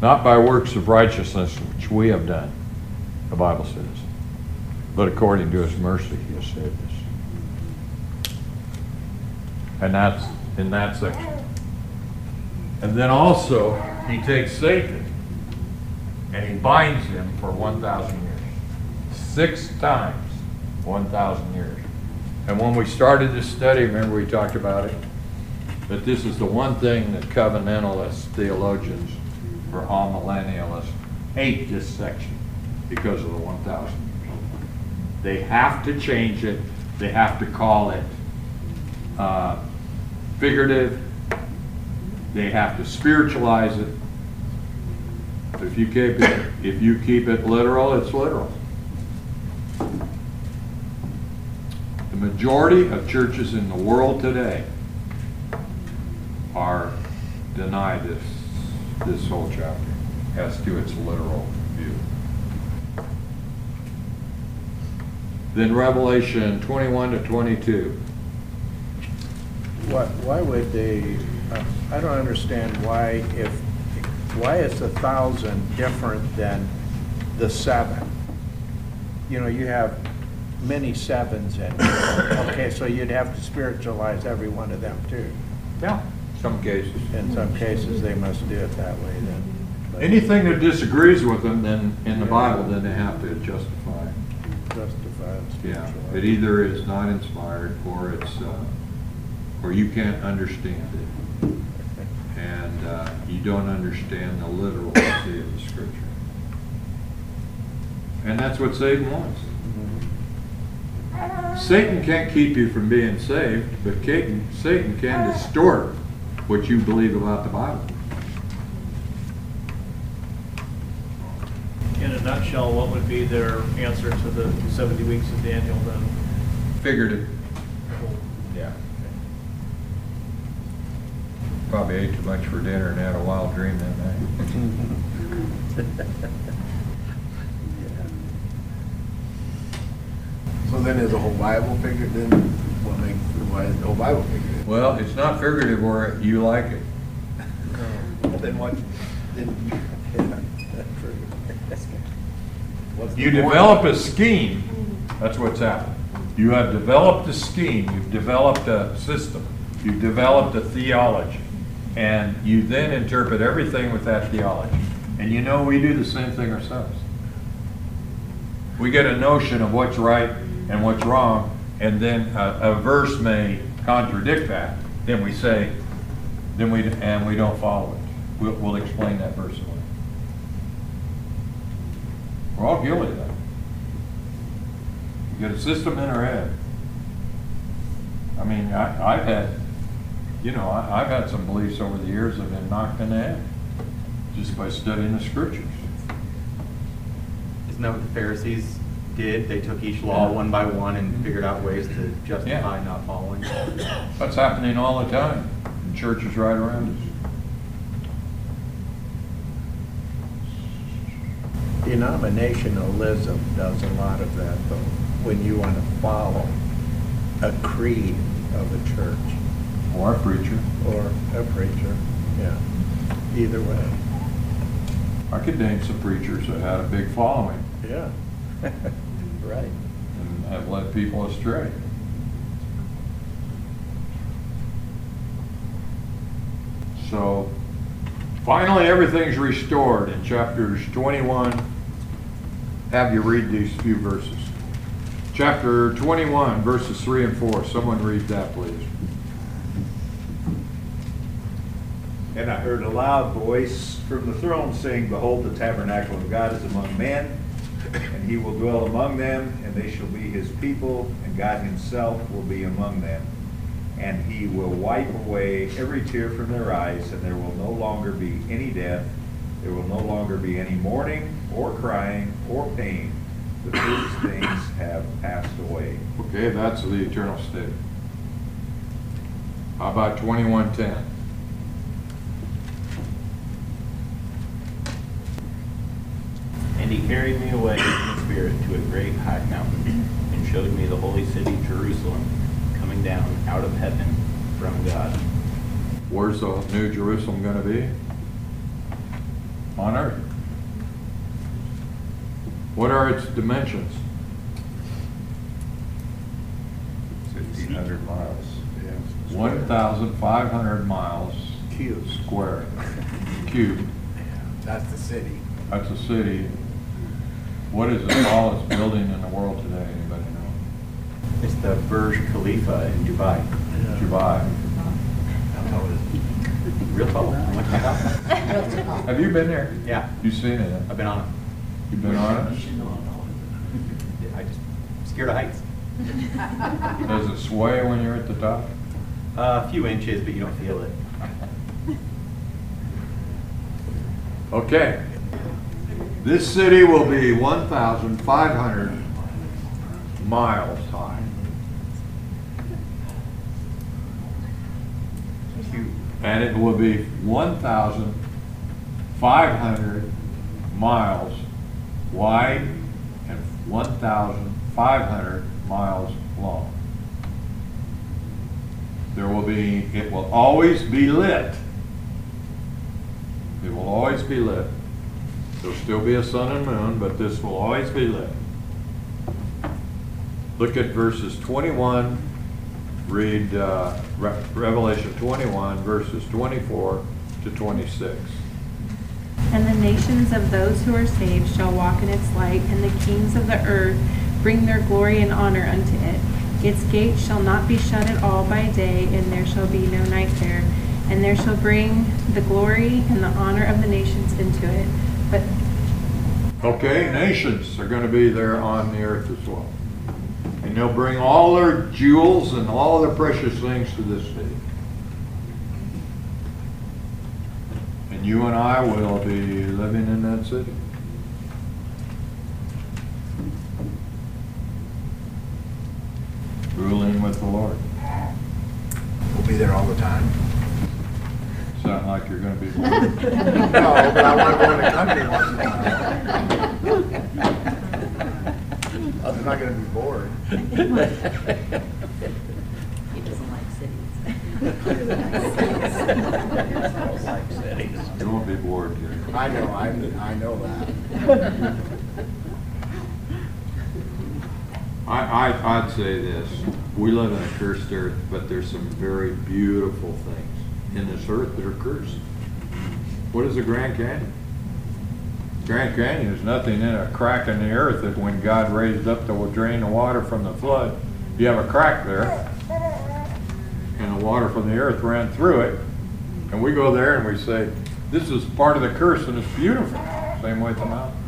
Not by works of righteousness which we have done, the Bible says, but according to his mercy he has saved us. And that's in that section. And then also, he takes Satan and he binds him for one thousand years. Six times one thousand years. And when we started this study, remember we talked about it, that this is the one thing that covenantalists, theologians, or all millennialists hate this section because of the one thousand years. They have to change it. They have to call it uh, figurative. They have to spiritualize it. If you keep it, if you keep it literal, it's literal. The majority of churches in the world today are denied this, this whole chapter as to its literal view. Then Revelation twenty-one to twenty-two. What, why would they... Uh, I don't understand why if why is a thousand different than the seven? You know, you have many sevens in it. Okay, so you'd have to spiritualize every one of them too. Yeah, some cases. In some cases, they must do it that way then. But anything that disagrees with them, then in the yeah. Bible, then they have to justify. Justify. Yeah, it either is not inspired or it's uh, or you can't understand it. And uh, you don't understand the literality of the scripture. And that's what Satan wants. Mm-hmm. Satan can't keep you from being saved, but Satan, Satan can distort what you believe about the Bible. In a nutshell, what would be their answer to the seventy weeks of Daniel then? Figurative. Yeah. Probably ate too much for dinner and had a wild dream that night. Yeah. So then is the whole Bible figured in? What makes, why is the whole Bible figured in? Well, it's not figurative or you like it. Well, then what? Then, yeah. You develop a scheme. That's what's happened. You have developed a scheme. You've developed a system. You've developed a theology. And you then interpret everything with that theology. And you know we do the same thing ourselves. We get a notion of what's right and what's wrong, and then a, a verse may contradict that. Then we say, then we and we don't follow it. We'll, we'll explain that verse away. We're all guilty of that. You get a system in our head. I mean, I, I've had. you know, I, I've had some beliefs over the years that have been knocked in the head just by studying the scriptures. Isn't that what the Pharisees did? They took each law one by one and figured out ways to justify yeah. not following. That's happening all the time in churches right around us. Denominationalism does a lot of that, though, when you want to follow a creed of a church. Or a preacher. Or a preacher, yeah. Either way. I could name some preachers that had a big following. Yeah. Right. And have led people astray. So, finally, everything's restored in chapters twenty-one. Have you read these few verses. Chapter twenty-one, verses three and four. Someone read that, please. And I heard a loud voice from the throne saying, Behold, the tabernacle of God is among men, and he will dwell among them, and they shall be his people, and God himself will be among them. And he will wipe away every tear from their eyes, and there will no longer be any death, there will no longer be any mourning, or crying, or pain. The first things have passed away. Okay, that's the eternal state. How about twenty-one ten? And he carried me away in the Spirit to a great high mountain, and showed me the holy city, Jerusalem, coming down out of heaven from God. Where's the new Jerusalem going to be? On earth. What are its dimensions? fifteen hundred miles. Yeah, one thousand five hundred miles cubed. Square. Cubed. That's the city. That's the city. What is the tallest building in the world today? Anybody know? It's the Burj Khalifa in Dubai. Yeah. Dubai. Real tall. Have you been there? Yeah. You've seen it? I've been on it. You've been on it? I just scared of heights. Does it sway when you're at the top? Uh, a few inches, but you don't feel it. Okay. This city will be one thousand five hundred miles high. And it will be one thousand five hundred miles wide and one thousand five hundred miles long. There will be, it will always be lit. It will always be lit. There'll still be a sun and moon, but this will always be lit. Look at verses twenty-one, read uh, Re- Revelation twenty-one, verses twenty-four to twenty-six. And the nations of those who are saved shall walk in its light, and the kings of the earth bring their glory and honor unto it. Its gates shall not be shut at all by day, and there shall be no night there. And there shall bring the glory and the honor of the nations into it. But okay, nations are going to be there on the earth as well. And they'll bring all their jewels and all their precious things to this city. And you and I will be living in that city. Ruling with the Lord. We'll be there all the time. Sound like you're going to be born. No, but I want to go to company once in a while. I'm not going to be bored. He doesn't like cities. You won't be bored here. I know, I, I know that. I, I, I'd say this. We live in a cursed earth, but there's some very beautiful things in this earth that are cursed. What is the Grand Canyon? Grand Canyon is nothing in a crack in the earth that when God raised up to drain the water from the flood, you have a crack there, and the water from the earth ran through it, and we go there and we say, this is part of the curse and it's beautiful. Same way with the mountains.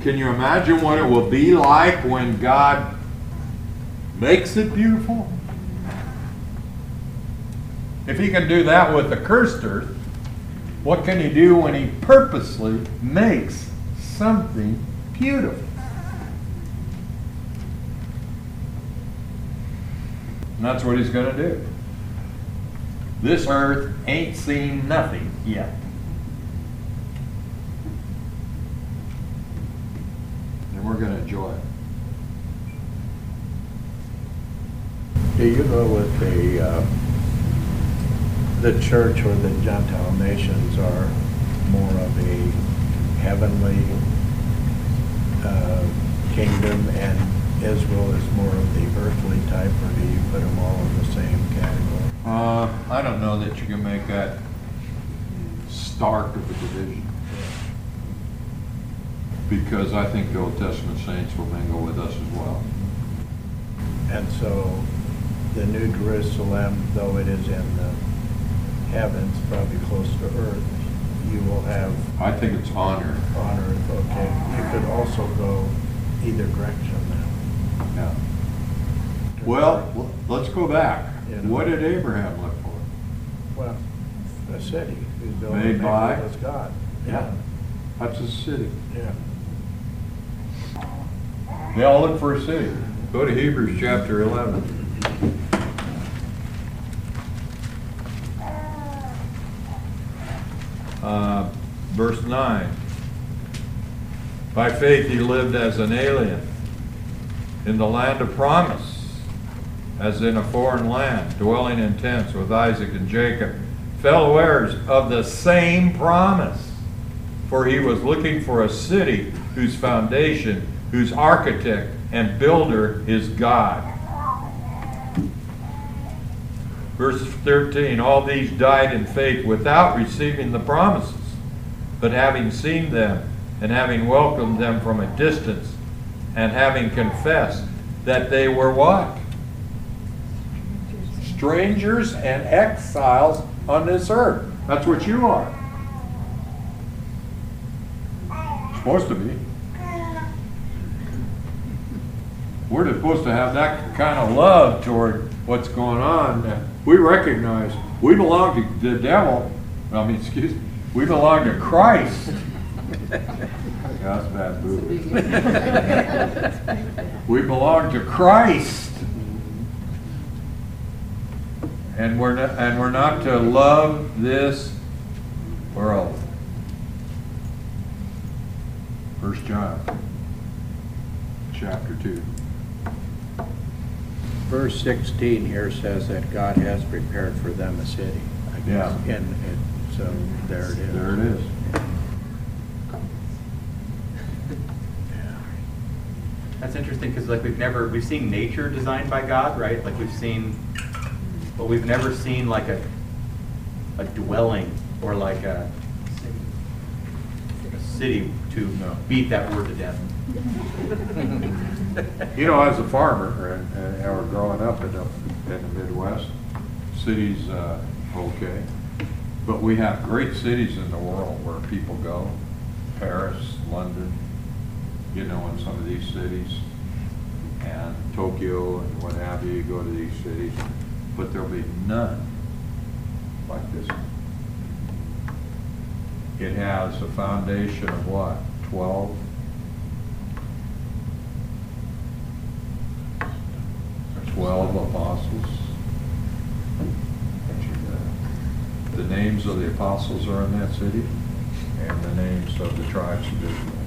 Can you imagine what it will be like when God makes it beautiful? If he can do that with the cursed earth, what can he do when he purposely makes something beautiful? And that's what he's going to do. This earth ain't seen nothing yet. And we're going to enjoy it. Do you know what the uh, the church or the Gentile nations are more of a heavenly uh, kingdom, and Israel is more of the earthly type, or do you put them all in the same category? Uh, I don't know that you can make that stark of a division, because I think the Old Testament saints will mingle with us as well. And so, the New Jerusalem, though it is in the heavens, probably close to earth, you will have... I think it's on earth. On earth, okay. You could also go either direction now. Yeah. Well, let's go back. You know, what did Abraham look for? Well, a city. Made by? God. Yeah. yeah. That's a city. Yeah. They all look for a city. Go to Hebrews chapter eleven. Uh, verse nine. By faith he lived as an alien in the land of promise, as in a foreign land, dwelling in tents with Isaac and Jacob, fellow heirs of the same promise. For he was looking for a city whose foundation, whose architect and builder is God. Verse thirteen, all these died in faith without receiving the promises, but having seen them and having welcomed them from a distance and having confessed that they were what? Strangers and exiles on this earth. That's what you are. Supposed to be. We're supposed to have that kind of love toward what's going on that we recognize we belong to the devil. I mean, excuse me, we belong to Christ. That's bad boo. We belong to Christ, and we're not, and we're not to love this world. First John, chapter two. Verse sixteen here says that God has prepared for them a city. I guess. Yeah. And it, so there it is. There it is. Yeah. That's interesting, because like we've never we've seen nature designed by God, right? Like we've seen, but we've never seen like a a dwelling or like a a city to no. beat that word to death. You know, as a farmer, and, and or growing up in the, in the Midwest, cities uh, okay, but we have great cities in the world where people go, Paris, London, you know, in some of these cities, and Tokyo and what have you. You go to these cities, but there'll be none like this one. It has a foundation of what, twelve? Twelve apostles. The names of the apostles are in that city, and the names of the tribes of Israel.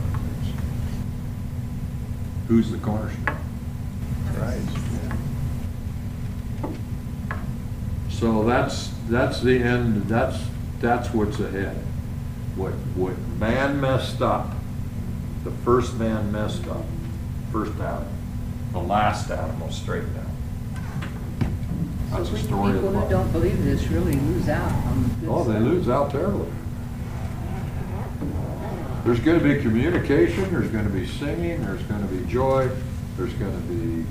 Who's the cornerstone? Christ. So that's that's the end. That's that's what's ahead. What what man messed up? The first man messed up. First Adam. The last Adam will straighten out. That's the story of the Bible. People who don't believe this really lose out on the good side. Oh, they lose out terribly. There's going to be communication, there's going to be singing, there's going to be joy, there's going to be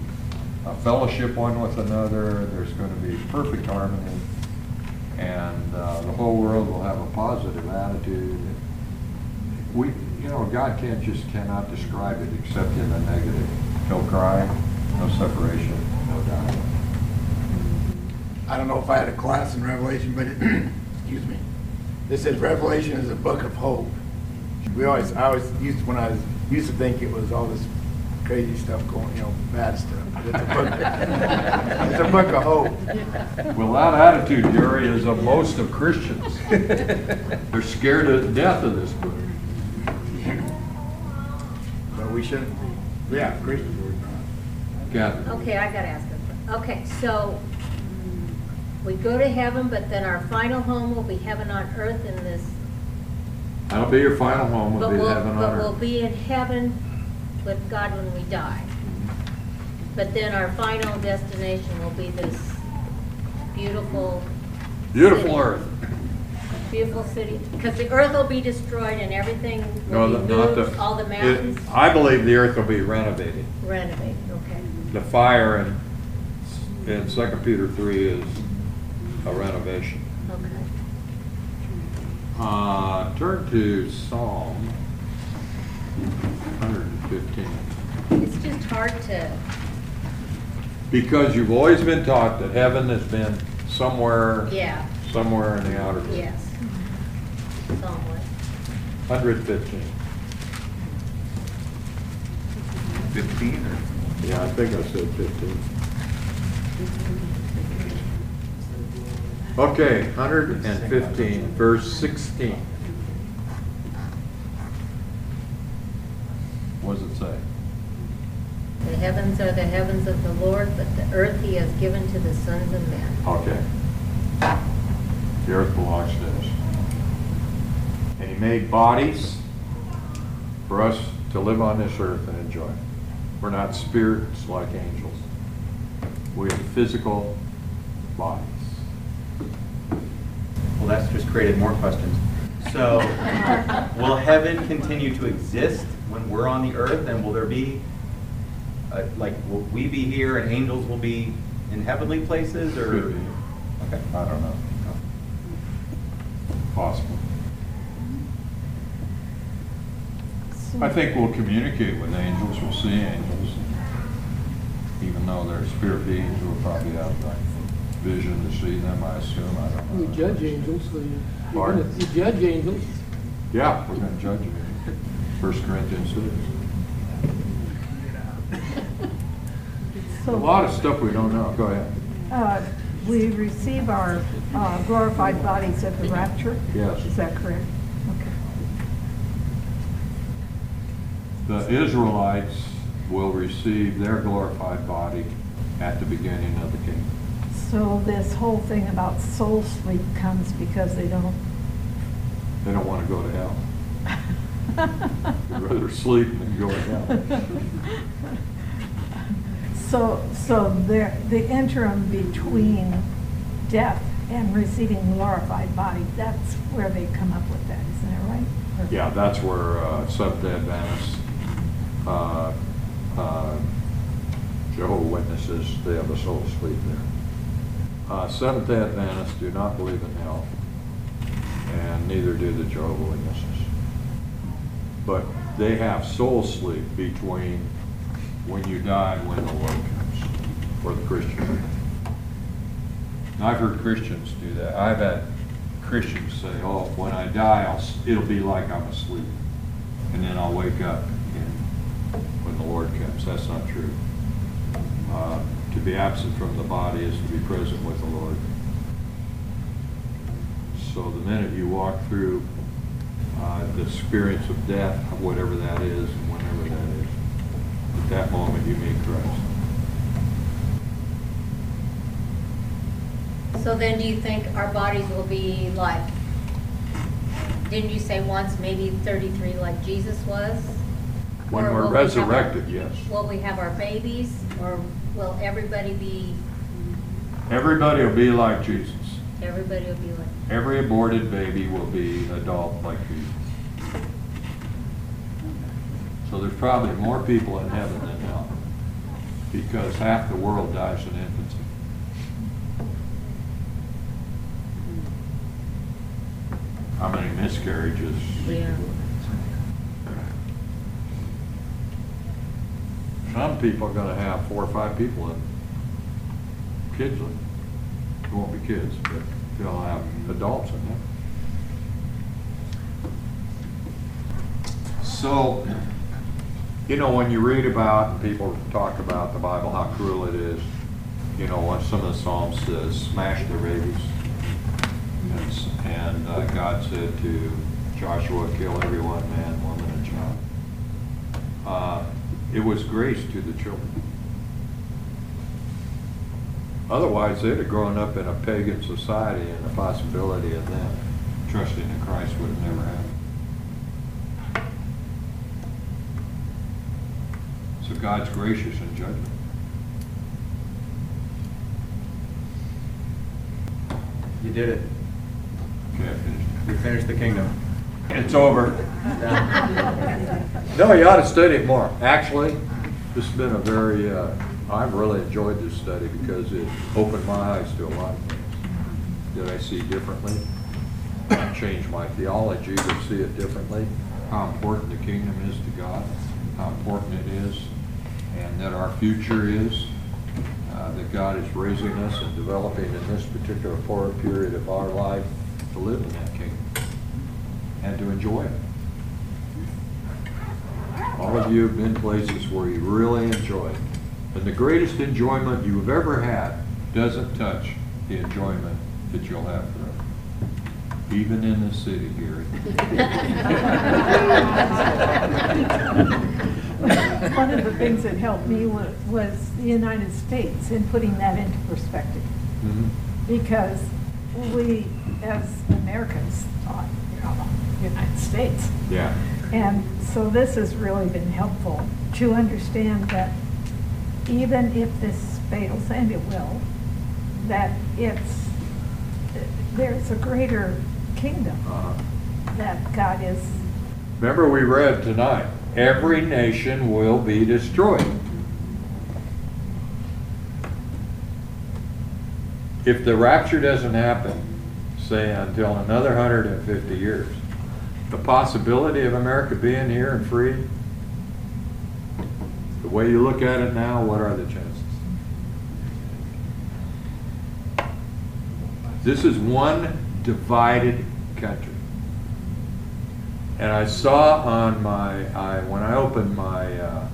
a fellowship one with another, there's going to be perfect harmony, and uh, the whole world will have a positive attitude. We, you know, God can't just cannot describe it except in a negative. No crying, no separation, no dying. I don't know if I had a class in Revelation, but it, excuse me. It says Revelation is a book of hope. We always, I always used when I was, used to think it was all this crazy stuff going, you know, bad stuff. But it's a book. It's a book of hope. Well, that attitude, Jerry, is of most of Christians. They're scared to death of this book. But we shouldn't be. Yeah, Christians were not. Kathy. Okay, I got to ask. Them. Okay, so. We go to heaven, but then our final home will be heaven on earth in this. That'll be your final home, will be we'll, heaven on but earth. But we'll be in heaven with God when we die. But then our final destination will be this beautiful Beautiful city. earth. Beautiful city. Because the earth will be destroyed and everything will no, be the, moved, not the, all the mountains. It, I believe the earth will be renovated. Renovated, okay. The fire in, in Second Peter three is a renovation. Okay. Uh, turn to Psalm one fifteen. It's just hard to. Because you've always been taught that heaven has been somewhere. Yeah. Somewhere in the outer world. Yes. Psalm what? one fifteen. fifteen or? Yeah, I think I said fifteen. Okay, one fifteen, verse sixteen. What does it say? The heavens are the heavens of the Lord, but the earth he has given to the sons of men. Okay. The earth belongs to us. And he made bodies for us to live on this earth and enjoy. We're not spirits like angels. We have physical bodies. Well, that's just created more questions. So, will heaven continue to exist when we're on the earth? And will there be, uh, like, will we be here and angels will be in heavenly places? Or could be. Okay, I don't know. Possible. I think we'll communicate with angels. We'll see angels, even though they're spirit beings. We'll probably have that vision to see them, I assume. I don't know. You judge angels, so you, you're gonna, you judge angels. Yeah, we're going to judge them. First Corinthians six. So, a lot of stuff we don't know. Go ahead. Uh, we receive our uh, glorified bodies at the rapture? Yes. Is that correct? Okay. The Israelites will receive their glorified body at the beginning of the kingdom. So this whole thing about soul sleep comes because they don't... They don't want to go to hell. They'd rather sleep than go to hell. So, so the interim between death and receiving glorified body, that's where they come up with that, isn't that right? Or yeah, that's where uh, Seventh-day Adventists, uh, uh, Jehovah's Witnesses, they have a soul sleep there. Uh, Seventh-day Adventists do not believe in hell, and neither do the Jehovah's Witnesses. But they have soul sleep between when you die and when the Lord comes, for the Christian. And I've heard Christians do that. I've had Christians say, oh, when I die, I'll, it'll be like I'm asleep, and then I'll wake up again when the Lord comes. That's not true. Uh, To be absent from the body is to be present with the Lord. So the minute you walk through uh, the experience of death, whatever that is and whenever that is, at that moment you meet Christ. So then do you think our bodies will be like, didn't you say once, maybe thirty-three like Jesus was? When we're resurrected, yes. Will we have our babies, or will everybody be? Everybody will be like Jesus. Everybody will be like. Every aborted baby will be adult like Jesus. So there's probably more people in heaven than hell, because half the world dies in infancy. How many miscarriages? Yeah. Some people are going to have four or five people in kids. It won't be kids, but they'll have adults in it. So, you know, when you read about, and people talk about the Bible, how cruel it is, you know, what some of the Psalms says, smash the babies. And, and uh, God said to Joshua, kill everyone, man, woman, and child. Uh, it was grace to the children. Otherwise, they'd have grown up in a pagan society, and the possibility of them trusting in Christ would have never happened. So God's gracious in judgment. You did it. Okay, I finished. You finished the kingdom. It's over. No, you ought to study it more. Actually, this has been a very, uh, I've really enjoyed this study because it opened my eyes to a lot of things that I see differently. I changed my theology to see it differently, how important the kingdom is to God, how important it is, and that our future is, uh, that God is raising us and developing in this particular forward period of our life to live in that kingdom and to enjoy it. All of you have been places where you really enjoy it. And the greatest enjoyment you've ever had doesn't touch the enjoyment that you'll have forever. Even in the city, Gary. One of the things that helped me was, was the United States in putting that into perspective. Mm-hmm. Because we, as Americans, thought, you know, United States. Yeah. And so this has really been helpful to understand that even if this fails, and it will, that it's, there's a greater kingdom uh-huh. that God is. Remember we read tonight, every nation will be destroyed. If the rapture doesn't happen, say until another one hundred fifty years, the possibility of America being here and free, the way you look at it now, what are the chances? This is one divided country. And I saw on my, I, when I opened my uh,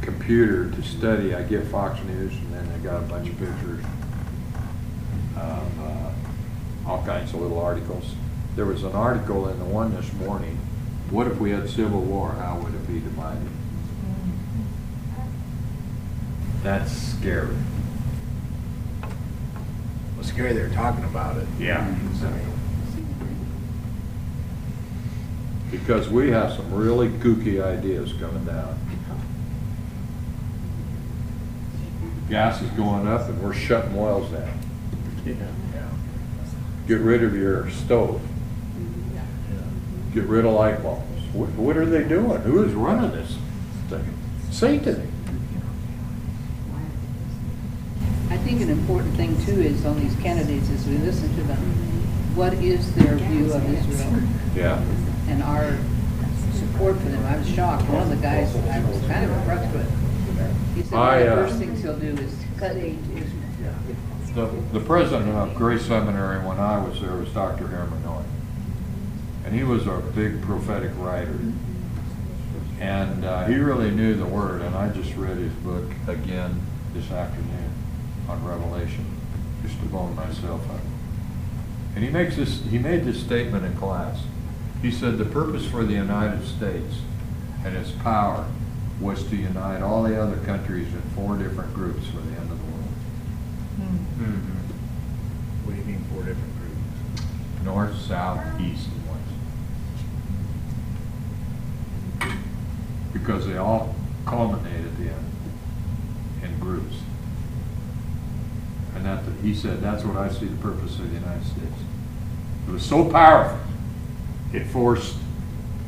computer to study, I get Fox News, and then I got a bunch of pictures of uh, all kinds of little articles. There was an article in the one this morning, what if we had civil war, how would it be divided? That's scary. Well, scary they're talking about it. Yeah. Exactly. Because we have some really kooky ideas coming down. Gas is going up and we're shutting wells down. Yeah. Yeah. Get rid of your stove. Yeah. Get rid of light bulbs. What, what are they doing? Who is running this thing? Satan. I think an important thing too is on these candidates is we listen to them. What is their view of Israel? Yeah. And our support for them. I was shocked. One of the guys I was kind of impressed with. He said I, one of the first uh, things he'll do is cut aid to Israel. The, the president of Grace Seminary when I was there was Doctor Herrmann. And he was a big prophetic writer. And uh, he really knew the word. And I just read his book again this afternoon. On Revelation, just to bone myself up. And he makes this, he made this statement in class. He said the purpose for the United States and its power was to unite all the other countries in four different groups for the end of the world. Mm-hmm. Mm-hmm. What do you mean four different groups? North, south, east, and west. Because they all culminate at the end in groups. And that, he said, that's what I see the purpose of the United States. It was so powerful, it forced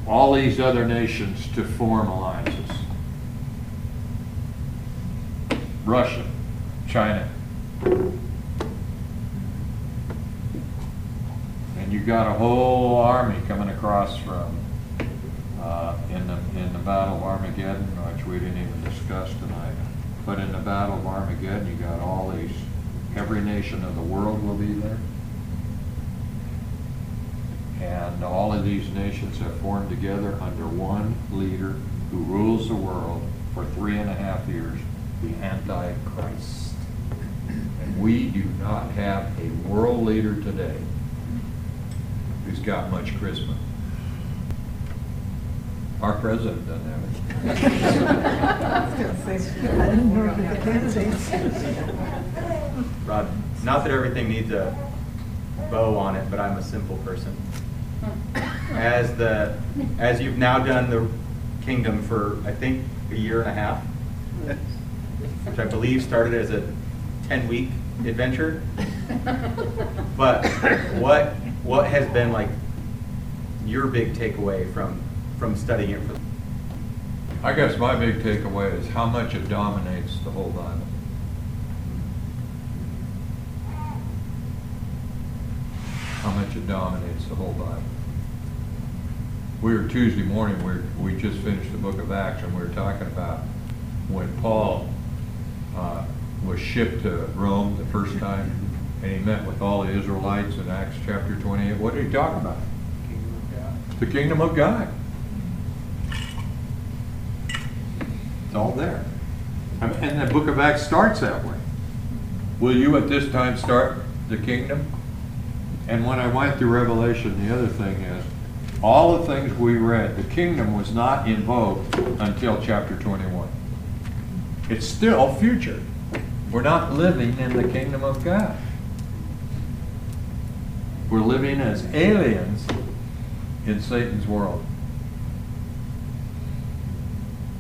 all these other nations to form alliances. Russia, China. And you got a whole army coming across from, uh, in the, in the Battle of Armageddon, which we didn't even discuss tonight, but in the Battle of Armageddon, you got all these Every nation in the world will be there. And all of these nations have formed together under one leader who rules the world for three and a half years, the Antichrist. And we do not have a world leader today who's got much charisma. Our president doesn't have it. Rod, not that everything needs a bow on it, but I'm a simple person. As the as you've now done the kingdom for, I think, a year and a half, which I believe started as a ten-week adventure. But what what has been like your big takeaway from from studying it? For I guess my big takeaway is how much it dominates the whole Bible. How much it dominates the whole Bible. We were Tuesday morning, we, were, we just finished the book of Acts, and we were talking about when Paul uh, was shipped to Rome the first time, and he met with all the Israelites in Acts chapter twenty-eight. What did he talk about? The kingdom of God. It's all there. I mean, and the book of Acts starts that way. Will you at this time start the kingdom? And when I went through Revelation, the other thing is, all the things we read, the kingdom was not invoked until chapter twenty-one. It's still future. We're not living in the kingdom of God. We're living as aliens in Satan's world.